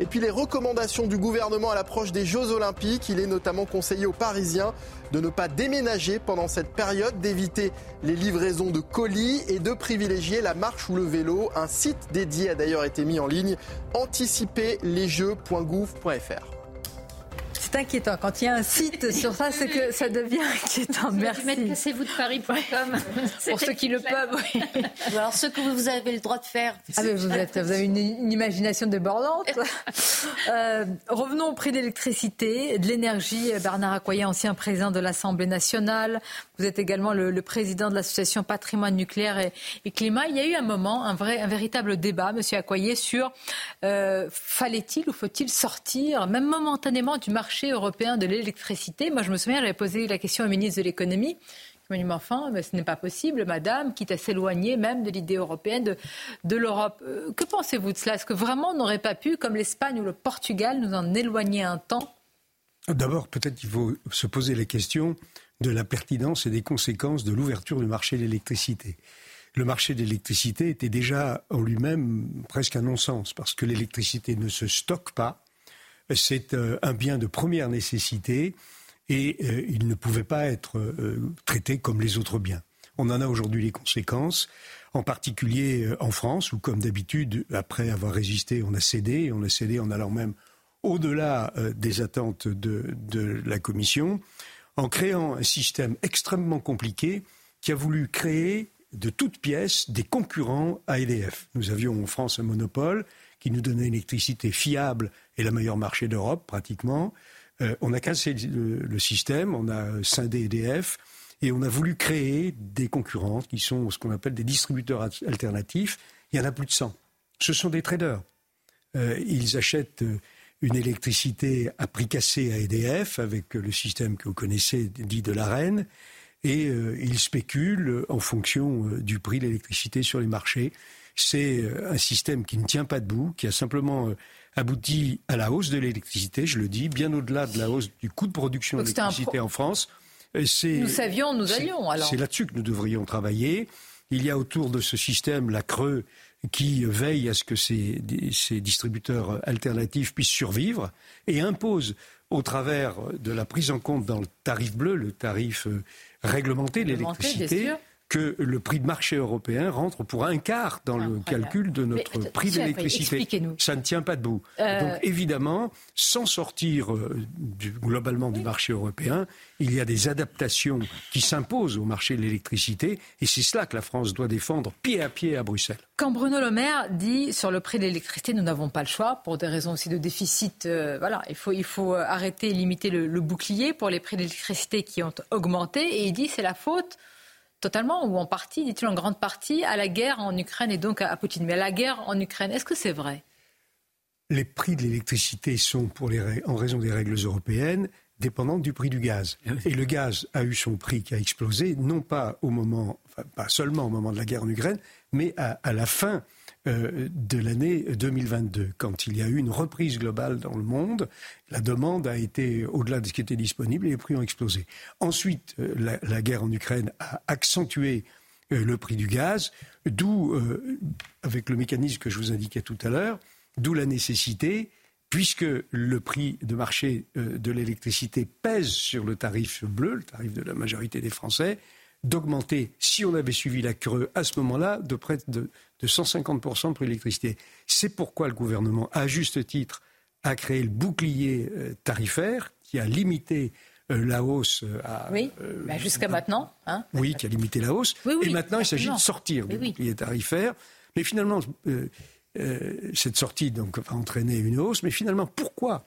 Et puis les recommandations du gouvernement à l'approche des Jeux Olympiques. Il est notamment conseillé aux Parisiens de ne pas déménager pendant cette période, d'éviter les livraisons de colis et de privilégier la marche ou le vélo. Un site dédié a d'ailleurs été mis en ligne, anticiper les jeux point gouv point fr. C'est inquiétant. Quand il y a un site sur ça, c'est que ça devient inquiétant. Merci. Cassez-vous de paris point com pour ceux qui le peuvent. Oui. Ou alors ceux que vous avez le droit de faire. Ah mais vous, êtes, vous avez une, une imagination débordante. euh, revenons au prix de l'électricité, de l'énergie. Bernard Accoyer, ancien président de l'Assemblée nationale. Vous êtes également le, le président de l'association Patrimoine nucléaire et, et climat. Il y a eu un moment, un, vrai, un véritable débat, monsieur Accoyer, sur euh, fallait-il ou faut-il sortir, même momentanément, du marché marché européen de l'électricité. Moi, je me souviens, j'avais posé la question au ministre de l'économie. Je me dis, mais enfin, mais ce n'est pas possible, madame, quitte à s'éloigner même de l'idée européenne, de, de l'Europe. Euh, que pensez-vous de cela? Est-ce que vraiment on n'aurait pas pu, comme l'Espagne ou le Portugal, nous en éloigner un temps? D'abord, peut-être qu'il faut se poser la question de la pertinence et des conséquences de l'ouverture du marché de l'électricité. Le marché de l'électricité était déjà en lui-même presque un non-sens, parce que l'électricité ne se stocke pas. C'est un bien de première nécessité et euh, il ne pouvait pas être euh, traité comme les autres biens. On en a aujourd'hui les conséquences, en particulier euh, en France, où comme d'habitude, après avoir résisté, on a cédé, et on a cédé en allant même au-delà euh, des attentes de, de la Commission, en créant un système extrêmement compliqué qui a voulu créer de toutes pièces des concurrents à E D F. Nous avions en France un monopole qui nous donnait une électricité fiable et la meilleure marché d'Europe, pratiquement. Euh, on a cassé le, le système, on a scindé E D F, et on a voulu créer des concurrents qui sont ce qu'on appelle des distributeurs alternatifs. Il y en a plus de cent. Ce sont des traders. Euh, ils achètent une électricité à prix cassé à E D F, avec le système que vous connaissez, dit de l'A R E N, et euh, ils spéculent en fonction du prix de l'électricité sur les marchés. C'est un système qui ne tient pas debout, qui a simplement abouti à la hausse de l'électricité, je le dis, bien au-delà de la hausse du coût de production de l'électricité pro... en France. C'est, nous savions, nous allions alors. C'est là-dessus que nous devrions travailler. Il y a autour de ce système la C R E qui veille à ce que ces, ces distributeurs alternatifs puissent survivre et impose, au travers de la prise en compte dans le tarif bleu, le tarif réglementé de l'électricité, que le prix de marché européen rentre pour un quart dans le calcul de notre Mais, prix d'électricité. Ça ne tient pas debout. Euh... Donc évidemment, sans sortir du, globalement du marché européen, il y a des adaptations qui s'imposent au marché de l'électricité et c'est cela que la France doit défendre pied à pied à Bruxelles. Quand Bruno Le Maire dit sur le prix de l'électricité, nous n'avons pas le choix pour des raisons aussi de déficit. Euh, voilà, il faut, il faut arrêter et limiter le, le bouclier pour les prix de l'électricité qui ont augmenté et il dit c'est la faute totalement ou en partie, dit-il en grande partie, à la guerre en Ukraine et donc à Poutine. Mais à la guerre en Ukraine, est-ce que c'est vrai? Les prix de l'électricité sont, pour les, en raison des règles européennes, dépendants du prix du gaz. Et le gaz a eu son prix qui a explosé, non pas au moment, enfin, pas seulement au moment de la guerre en Ukraine, mais à, à la fin euh, de l'année deux mille vingt-deux, quand il y a eu une reprise globale dans le monde. La demande a été au-delà de ce qui était disponible et les prix ont explosé. Ensuite, euh, la, la guerre en Ukraine a accentué euh, le prix du gaz, d'où, euh, avec le mécanisme que je vous indiquais tout à l'heure, d'où la nécessité, puisque le prix de marché euh, de l'électricité pèse sur le tarif bleu, le tarif de la majorité des Français, d'augmenter, si on avait suivi la creux à ce moment-là, de près de, de cent cinquante pour cent pour l'électricité. C'est pourquoi le gouvernement, à juste titre, a créé le bouclier euh, tarifaire qui a limité euh, la hausse à... Oui, euh, bah jusqu'à euh, maintenant. Hein. Oui, qui a limité la hausse. Oui, oui, et maintenant, exactement. Il s'agit de sortir du oui, bouclier tarifaire. Mais finalement, euh, euh, cette sortie donc, va entraîner une hausse. Mais finalement, pourquoi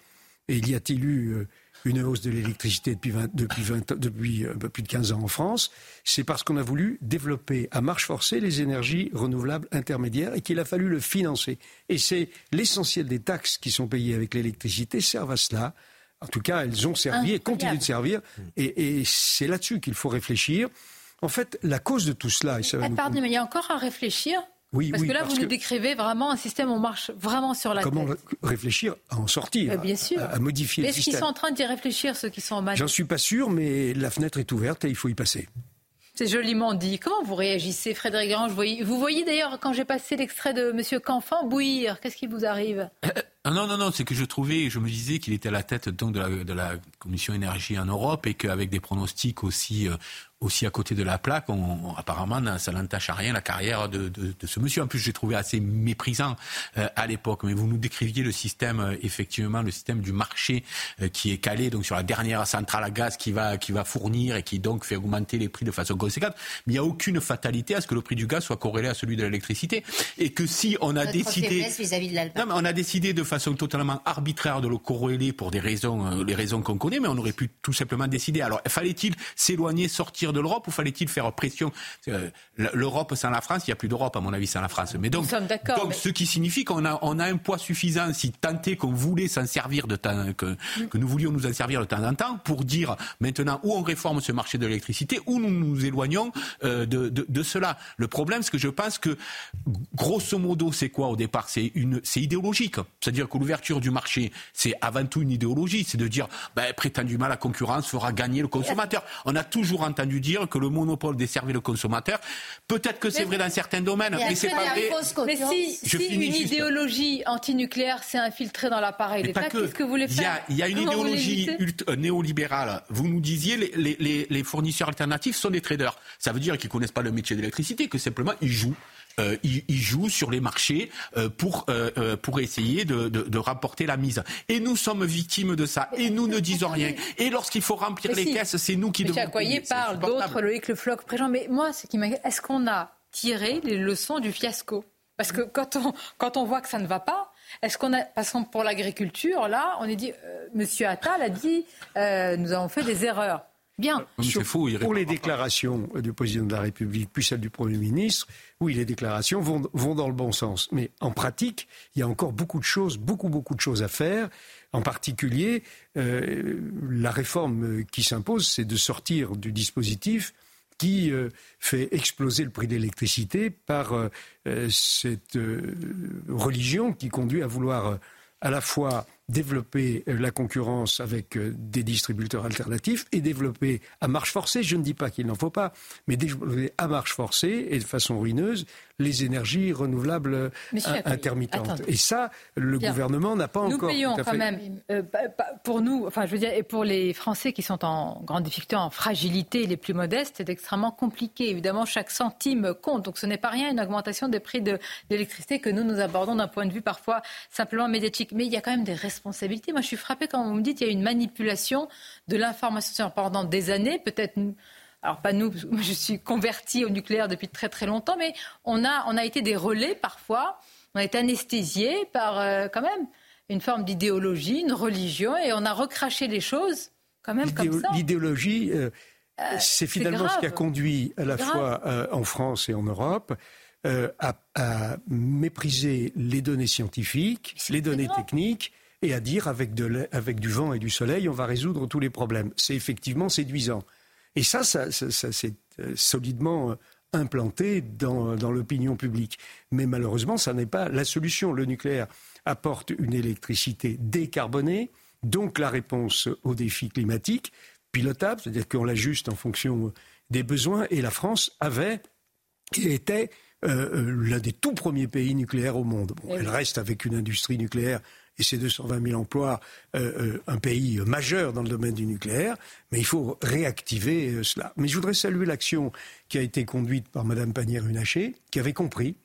il y a-t-il eu... Euh, une hausse de l'électricité depuis, vingt, depuis, vingt, depuis un peu plus de quinze ans en France, c'est parce qu'on a voulu développer à marche forcée les énergies renouvelables intermédiaires et qu'il a fallu le financer. Et c'est l'essentiel des taxes qui sont payées avec l'électricité servent à cela. En tout cas, elles ont servi et continuent de servir. Et, et c'est là-dessus qu'il faut réfléchir. En fait, la cause de tout cela... Et ça va nous... Pardon, mais il y a encore à réfléchir. Oui, parce oui, que là, parce vous nous décrivez vraiment un système où on marche vraiment sur la comment tête. Comment réfléchir à en sortir, euh, bien sûr. À, à modifier mais le système. Est-ce qu'ils sont en train d'y réfléchir, ceux qui sont en masse ? J'en suis pas sûr, mais la fenêtre est ouverte et il faut y passer. C'est joliment dit. Comment vous réagissez, Frédéric Durand ? Vous voyez d'ailleurs, quand j'ai passé l'extrait de M. Canfin, bouillir. Qu'est-ce qui vous arrive ? Non, non, non, c'est que je trouvais, je me disais qu'il était à la tête donc de la, de la Commission énergie en Europe et qu'avec des pronostics aussi, euh, aussi à côté de la plaque, on, on, apparemment, ça n'entache à rien la carrière de, de, de ce monsieur. En plus, j'ai trouvé assez méprisant euh, à l'époque. Mais vous nous décriviez le système, euh, effectivement, le système du marché euh, qui est calé donc sur la dernière centrale à gaz qui va, qui va fournir et qui donc fait augmenter les prix de façon conséquente. Mais il n'y a aucune fatalité à ce que le prix du gaz soit corrélé à celui de l'électricité et que si on a Notre décidé, vis-à-vis de non, mais on a décidé de façon totalement arbitraire de le corréler pour des raisons, euh, les raisons qu'on connaît, mais on aurait pu tout simplement décider. Alors, fallait-il s'éloigner, sortir de l'Europe ou fallait-il faire pression ? euh, L'Europe sans la France, il n'y a plus d'Europe, à mon avis, sans la France. Mais donc, Nous sommes d'accord, donc mais... ce qui signifie qu'on a, on a un poids suffisant, si tant est qu'on voulait s'en servir de temps, que, mm. que nous voulions nous en servir de temps en temps, pour dire maintenant où on réforme ce marché de l'électricité, où nous nous éloignons euh, de, de, de cela. Le problème, c'est que je pense que, grosso modo, c'est quoi au départ ? C'est, une, c'est idéologique. C'est-à-dire que l'ouverture du marché, c'est avant tout une idéologie, c'est de dire ben, prétendument la concurrence fera gagner le consommateur. On a toujours entendu dire que le monopole desservait le consommateur. Peut-être que c'est mais vrai dans certains domaines, mais c'est pas vrai. Mais si, si une juste. idéologie antinucléaire s'est infiltrée dans l'appareil d'État, qu'est-ce que vous voulez faire ? Il y a une Comment idéologie ult- néolibérale. Vous nous disiez les, les, les, les fournisseurs alternatifs sont des traders. Ça veut dire qu'ils ne connaissent pas le métier de l'électricité, que simplement ils jouent. Euh, ils, ils jouent sur les marchés euh, pour, euh, pour essayer de, de, de rapporter la mise. Et nous sommes victimes de ça. Et nous ne disons rien. Et lorsqu'il faut remplir mais les si. caisses, c'est nous qui mais devons... M. Accoyer parle d'autres, Loïc Le Floch, Préjean. Mais moi, ce qui m'inquiète, est-ce qu'on a tiré les leçons du fiasco ? Parce que quand on, quand on voit que ça ne va pas, est-ce qu'on a... Parce que pour l'agriculture, là, on est dit... Euh, Monsieur Attal a dit, euh, nous avons fait des erreurs. Bien. Sur, fou, pour les déclarations pas. du président de la République, puis celles du Premier ministre, oui, les déclarations vont, vont dans le bon sens. Mais en pratique, il y a encore beaucoup de choses, beaucoup, beaucoup de choses à faire. En particulier, euh, la réforme qui s'impose, c'est de sortir du dispositif qui euh, fait exploser le prix de l'électricité par euh, cette euh, religion qui conduit à vouloir euh, à la fois... développer la concurrence avec des distributeurs alternatifs et développer à marche forcée, je ne dis pas qu'il n'en faut pas, mais développer à marche forcée et de façon ruineuse les énergies renouvelables Monsieur intermittentes. Attendez. Et ça, le Bien. gouvernement n'a pas nous encore... Nous payons tout à fait... quand même, euh, pour nous, enfin je veux dire, et pour les Français qui sont en grande difficulté, en fragilité, les plus modestes, c'est extrêmement compliqué. Évidemment, chaque centime compte, donc ce n'est pas rien, une augmentation des prix de, de l'électricité que nous, nous abordons d'un point de vue parfois simplement médiatique. Mais il y a quand même des responsabilités. Moi, je suis frappée quand vous me dites qu'il y a une manipulation de l'information pendant des années. Peut-être, alors pas nous, je suis convertie au nucléaire depuis très très longtemps, mais on a, on a été des relais parfois, on a été anesthésiés par euh, quand même une forme d'idéologie, une religion, et on a recraché les choses quand même L'idéo- comme ça. L'idéologie, euh, euh, c'est finalement c'est ce qui a conduit à la grave. fois euh, en France et en Europe... Euh, à, à mépriser les données scientifiques, les données grave. techniques... et à dire avec, de avec du vent et du soleil, on va résoudre tous les problèmes. C'est effectivement séduisant. Et ça, ça, ça, ça c'est solidement implanté dans, dans l'opinion publique. Mais malheureusement, ça n'est pas la solution. Le nucléaire apporte une électricité décarbonée, donc la réponse aux défis climatiques, pilotable, c'est-à-dire qu'on l'ajuste en fonction des besoins. Et la France avait et était euh, l'un des tout premiers pays nucléaires au monde. Bon, elle reste avec une industrie nucléaire et ses deux cent vingt mille emplois, euh, un pays majeur dans le domaine du nucléaire, mais il faut réactiver euh, cela. Mais je voudrais saluer l'action qui a été conduite par Mme Pannier-Runacher, qui avait compris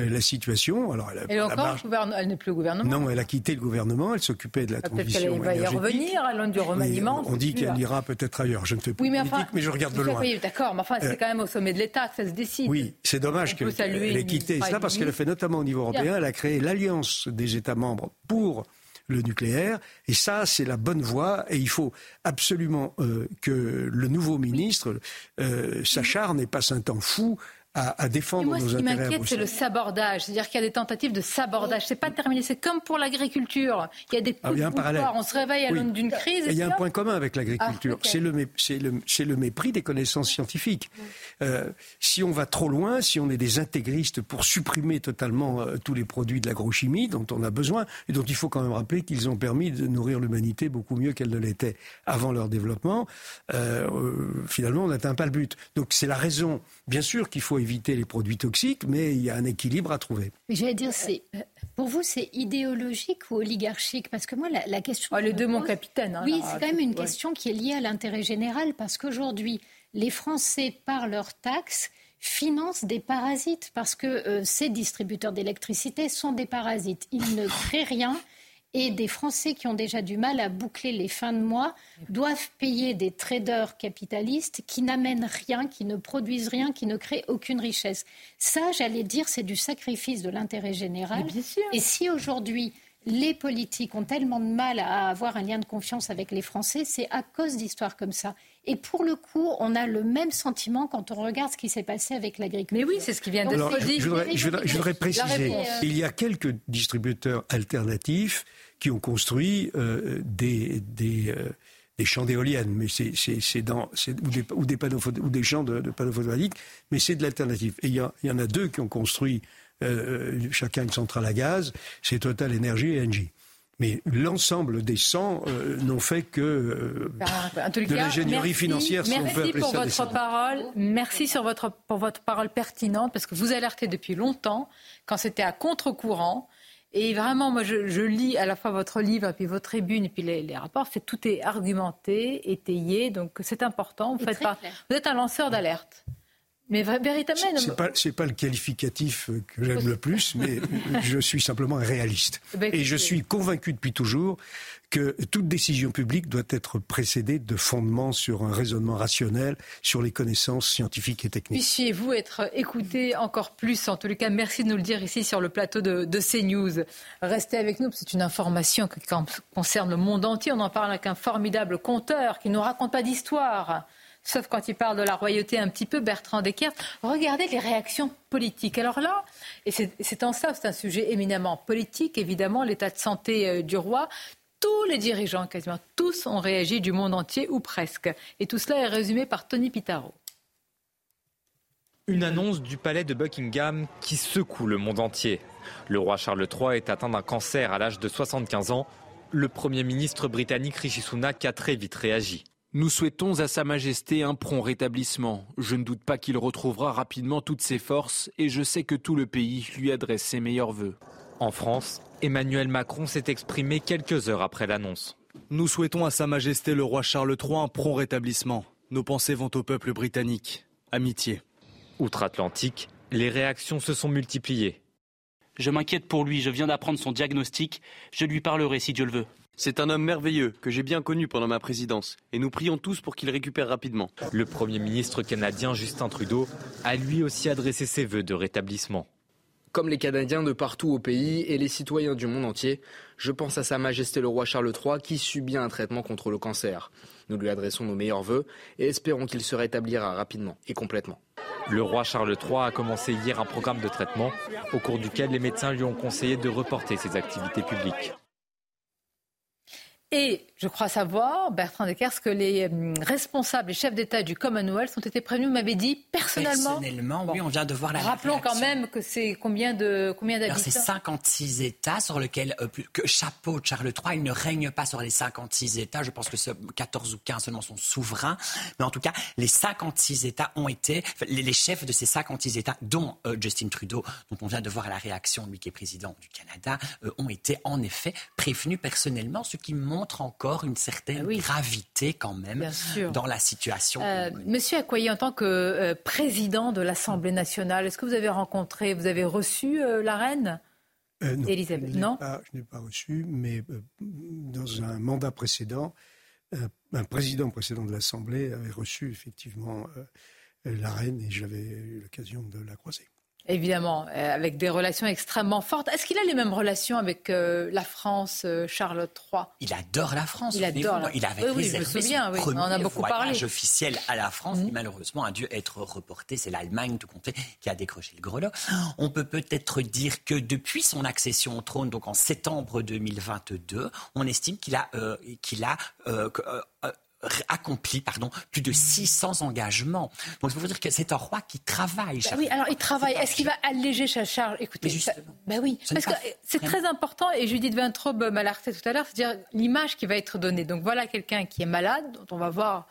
euh, la situation. Alors, elle, elle, encore, marge... elle n'est plus au gouvernement. Non, elle a quitté le gouvernement, elle s'occupait de la ah, transition énergétique. Peut-être qu'elle va y revenir, elle a du remaniement. On dit qu'elle ira peut-être ailleurs, je ne fais pas oui, de politique, enfin, mais je regarde de loin. Oui, d'accord, mais enfin, c'est euh, quand même au sommet de l'État que ça se décide. Oui, c'est dommage qu'elle ait quitté cela, parce qu'elle a fait notamment au niveau européen, elle a créé l'alliance des États membres pour le nucléaire, et ça, c'est la bonne voie, et il faut absolument euh, que le nouveau ministre euh, s'acharne et passe un temps fou À, à défendre moi, nos intérêts. Ce qui m'inquiète, c'est le sabordage. C'est-à-dire qu'il y a des tentatives de sabordage. C'est pas terminé. C'est comme pour l'agriculture. Il y a des coups de pouvoir. On se réveille à oui. l'aune d'une crise. Il y a un point commun avec l'agriculture. Ah, okay. c'est, le mé- c'est, le, c'est le mépris des connaissances scientifiques. Oui. Euh, si on va trop loin, si on est des intégristes pour supprimer totalement euh, tous les produits de l'agrochimie dont on a besoin, et dont il faut quand même rappeler qu'ils ont permis de nourrir l'humanité beaucoup mieux qu'elle ne l'était avant leur développement, euh, euh, finalement, on n'atteint pas le but. Donc c'est la raison, bien sûr, qu'il faut éviter les produits toxiques, mais il y a un équilibre à trouver. Mais j'allais dire, c'est, pour vous, c'est idéologique ou oligarchique ? Parce que moi, la, la question... Ouais, les deux, pose, mon capitaine. Hein, oui, là, c'est quand même une ouais. question qui est liée à l'intérêt général, parce qu'aujourd'hui, les Français, par leurs taxes, financent des parasites, parce que euh, ces distributeurs d'électricité sont des parasites. Ils ne créent rien, et des Français qui ont déjà du mal à boucler les fins de mois doivent payer des traders capitalistes qui n'amènent rien, qui ne produisent rien, qui ne créent aucune richesse. Ça, j'allais dire, c'est du sacrifice de l'intérêt général. Et si aujourd'hui, les politiques ont tellement de mal à avoir un lien de confiance avec les Français, c'est à cause d'histoires comme ça. Et pour le coup, on a le même sentiment quand on regarde ce qui s'est passé avec l'agriculture. Mais oui, c'est ce qui vient de se dire. Je voudrais, je voudrais, je voudrais préciser, il y a quelques distributeurs alternatifs qui ont construit euh, des, des, euh, des champs d'éoliennes, mais c'est, c'est, c'est dans, c'est, ou, des, ou, des panneaux, ou des champs de, de panneaux photovoltaïques, mais c'est de l'alternative. Et il y, y en a deux qui ont construit Euh, chacun une centrale à gaz, c'est Total Energy et Engie. Mais l'ensemble des cent euh, n'ont fait que euh, en tout de cas, l'ingénierie merci, financière. Si merci on peut appeler pour ça votre parole. Merci sur votre, pour votre parole pertinente, parce que vous alertez depuis longtemps quand c'était à contre-courant. Et vraiment, moi, je, je lis à la fois votre livre, et puis votre tribune, et puis les, les rapports. C'est, tout est argumenté, étayé, donc c'est important. Vous, faites pas, vous êtes un lanceur d'alerte. Mais véritablement... C'est pas, c'est pas le qualificatif que j'aime le plus, mais je suis simplement réaliste. Et je suis convaincu depuis toujours que toute décision publique doit être précédée de fondements sur un raisonnement rationnel, sur les connaissances scientifiques et techniques. Puissiez-vous être écouté encore plus, en tous les cas, merci de nous le dire ici sur le plateau de, de CNews. Restez avec nous, c'est une information qui concerne le monde entier. On en parle avec un formidable conteur qui ne raconte pas d'histoire. Sauf quand il parle de la royauté un petit peu, Bertrand Descartes. Regardez les réactions politiques. Alors là, et c'est, c'est en ça, c'est un sujet éminemment politique, évidemment, l'état de santé du roi. Tous les dirigeants, quasiment tous, ont réagi du monde entier, ou presque. Et tout cela est résumé par Tony Pitaro. Une annonce du palais de Buckingham qui secoue le monde entier. Le roi Charles trois est atteint d'un cancer à l'âge de soixante-quinze ans. Le Premier ministre britannique Rishi Sunak a très vite réagi. Nous souhaitons à Sa Majesté un prompt rétablissement. Je ne doute pas qu'il retrouvera rapidement toutes ses forces et je sais que tout le pays lui adresse ses meilleurs vœux. En France, Emmanuel Macron s'est exprimé quelques heures après l'annonce. Nous souhaitons à Sa Majesté le roi Charles trois un prompt rétablissement. Nos pensées vont au peuple britannique. Amitié. Outre-Atlantique, les réactions se sont multipliées. Je m'inquiète pour lui, je viens d'apprendre son diagnostic. Je lui parlerai si Dieu le veut. C'est un homme merveilleux que j'ai bien connu pendant ma présidence et nous prions tous pour qu'il récupère rapidement. Le Premier ministre canadien Justin Trudeau a lui aussi adressé ses vœux de rétablissement. Comme les Canadiens de partout au pays et les citoyens du monde entier, je pense à Sa Majesté le roi Charles trois qui subit un traitement contre le cancer. Nous lui adressons nos meilleurs vœux et espérons qu'il se rétablira rapidement et complètement. Le roi Charles trois a commencé hier un programme de traitement au cours duquel les médecins lui ont conseillé de reporter ses activités publiques. Et je crois savoir, Bertrand Descartes, que les responsables, les chefs d'État du Commonwealth ont été prévenus, m'avait dit personnellement. Personnellement, bon, oui, on vient de voir la rappelons réaction. Quand même que c'est combien de combien d'habitants ? Alors c'est cinquante-six États sur lesquels, euh, que chapeau de Charles trois, il ne règne pas sur les cinquante-six États. Je pense que quatorze ou quinze seulement sont souverains. Mais en tout cas, les cinquante-six États ont été, les chefs de ces cinquante-six États, dont euh, Justin Trudeau, dont on vient de voir la réaction, lui qui est président du Canada, euh, ont été en effet prévenus personnellement, ce qui montre encore une certaine oui. gravité quand même dans la situation. Euh, Monsieur Accoyer, en tant que euh, président de l'Assemblée nationale, est-ce que vous avez rencontré, vous avez reçu euh, la reine euh, non, Elisabeth? Je non, pas, je n'ai pas reçu, mais euh, dans un mandat précédent, euh, un président précédent de l'Assemblée avait reçu effectivement euh, la reine et j'avais eu l'occasion de la croiser. Évidemment, avec des relations extrêmement fortes. Est-ce qu'il a les mêmes relations avec euh, la France, euh, Charles trois? Il adore la France. Il adore. La... Il avait oui, réservé oui, souviens, son oui. premier on a beaucoup voyage parlé. Officiel à la France, mmh. qui malheureusement a dû être reporté. C'est l'Allemagne, tout compté, qui a décroché le grelot. On peut peut-être dire que depuis son accession au trône, donc en septembre deux mille vingt-deux, on estime qu'il a... Euh, qu'il a euh, que, euh, accompli, pardon, plus de six cents engagements. Donc, ça veut dire que c'est un roi qui travaille. Bah oui, alors il travaille. Est-ce qu'il va alléger sa charge? Écoutez, ça, bah oui, ce parce que c'est vraiment très important, et Judith Vintrop m'a alerté tout à l'heure, c'est-à-dire l'image qui va être donnée. Donc, voilà quelqu'un qui est malade, dont on va voir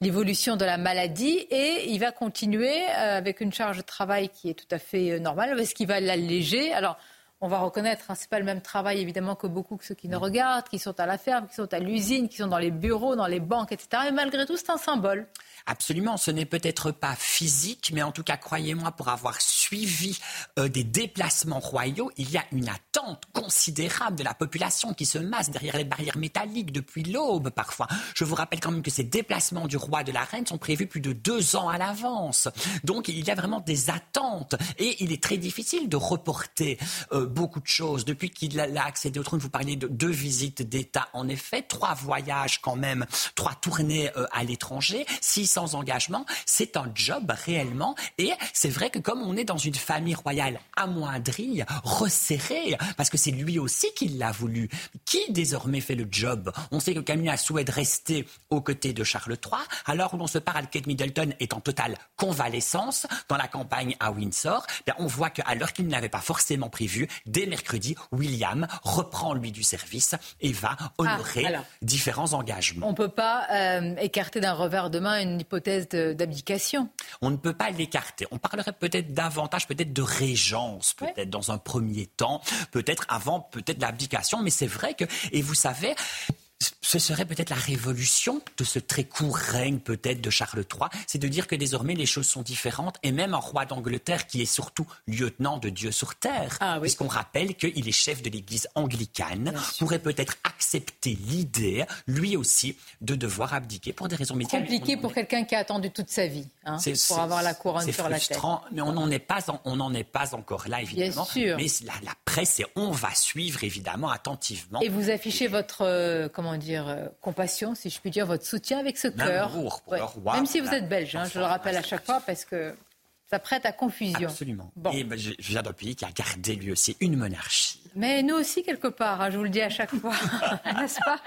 l'évolution de la maladie, et il va continuer avec une charge de travail qui est tout à fait normale. Est-ce qu'il va l'alléger? Alors, on va reconnaître, hein, ce n'est pas le même travail évidemment que beaucoup que ceux qui nous regardent, qui sont à la ferme, qui sont à l'usine, qui sont dans les bureaux, dans les banques, et cetera. Mais malgré tout, c'est un symbole. Absolument, ce n'est peut-être pas physique, mais en tout cas, croyez-moi, pour avoir suivi euh, des déplacements royaux, il y a une attente considérable de la population qui se masse derrière les barrières métalliques depuis l'aube parfois. Je vous rappelle quand même que ces déplacements du roi et de la reine sont prévus plus de deux ans à l'avance. Donc, il y a vraiment des attentes et il est très difficile de reporter euh, beaucoup de choses. Depuis qu'il a accédé au trône, vous parliez de deux visites d'État, en effet, trois voyages quand même, trois tournées euh, à l'étranger, six sans engagement, c'est un job réellement. Et c'est vrai que comme on est dans une famille royale amoindrie, resserrée, parce que c'est lui aussi qui l'a voulu, qui désormais fait le job? On sait que Camilla souhaite rester aux côtés de Charles trois, alors où l'on se parle, Kate Middleton est en totale convalescence dans la campagne à Windsor. Bien, on voit qu'à l'heure qu'il ne l'avait pas forcément prévu, dès mercredi, William reprend lui du service et va honorer ah, alors, différents engagements. On ne peut pas euh, écarter d'un revers de main une hypothèse d'abdication. On ne peut pas l'écarter. On parlerait peut-être davantage, peut-être de régence, peut-être ouais. dans un premier temps, peut-être avant, peut-être l'abdication. Mais c'est vrai que, et vous savez, ce serait peut-être la révolution de ce très court règne peut-être de Charles trois, c'est de dire que désormais les choses sont différentes et même un roi d'Angleterre qui est surtout lieutenant de Dieu sur terre, ah, oui. puisqu'on rappelle qu'il est chef de l'église anglicane, bien pourrait sûr. Peut-être accepter l'idée, lui aussi, de devoir abdiquer pour des raisons médicales. Compliqué pour est... quelqu'un qui a attendu toute sa vie hein, c'est, pour c'est, avoir la couronne sur la tête. C'est frustrant, mais on n'en est, est pas encore là évidemment, mais la, la presse et on va suivre évidemment attentivement. Et vous affichez et... votre... Euh, comment dire Euh, compassion, si je puis dire, votre soutien avec ce cœur. Ouais. Même si vous êtes belge, hein, je le rappelle à chaque fois, parce que ça prête à confusion. Absolument. Bon. Et ben, je, je viens d'un pays qui a gardé lui aussi une monarchie. Mais nous aussi, quelque part, hein, je vous le dis à chaque fois, n'est-ce pas?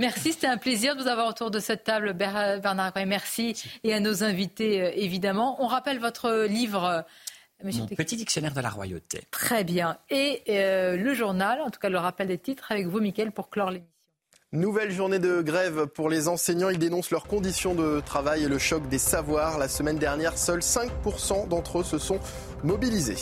Merci, c'était un plaisir de vous avoir autour de cette table, Bernard Accoyer. Merci. Et à nos invités, évidemment. On rappelle votre livre... Monsieur Mon Téc... petit dictionnaire de la royauté. Très bien. Et euh, le journal, en tout cas le rappel des titres, avec vous, Michael, pour clore l'émission. Nouvelle journée de grève pour les enseignants. Ils dénoncent leurs conditions de travail et le choc des savoirs. La semaine dernière, seuls cinq pour cent d'entre eux se sont mobilisés.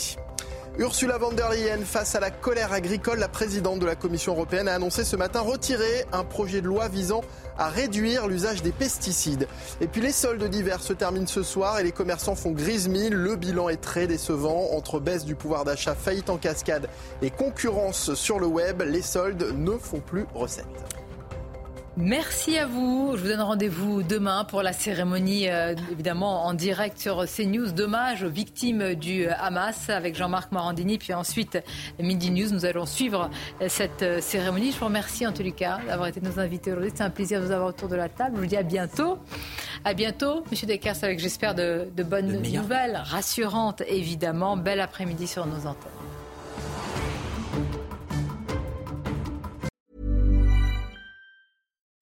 Ursula von der Leyen face à la colère agricole. La présidente de la Commission européenne a annoncé ce matin retirer un projet de loi visant à réduire l'usage des pesticides. Et puis les soldes d'hiver se terminent ce soir et les commerçants font grise mine. Le bilan est très décevant. Entre baisse du pouvoir d'achat, faillite en cascade et concurrence sur le web, les soldes ne font plus recette. Merci à vous. Je vous donne rendez-vous demain pour la cérémonie, euh, évidemment, en direct sur CNews. Dommage aux victimes du Hamas avec Jean-Marc Morandini. Puis ensuite, Midi News, nous allons suivre cette cérémonie. Je vous remercie en tous les cas d'avoir été nos invités aujourd'hui. C'est un plaisir de vous avoir autour de la table. Je vous dis à bientôt. À bientôt, Monsieur Descartes, avec, j'espère, de, de bonnes nouvelles, rassurantes, évidemment. Bel après-midi sur nos antennes.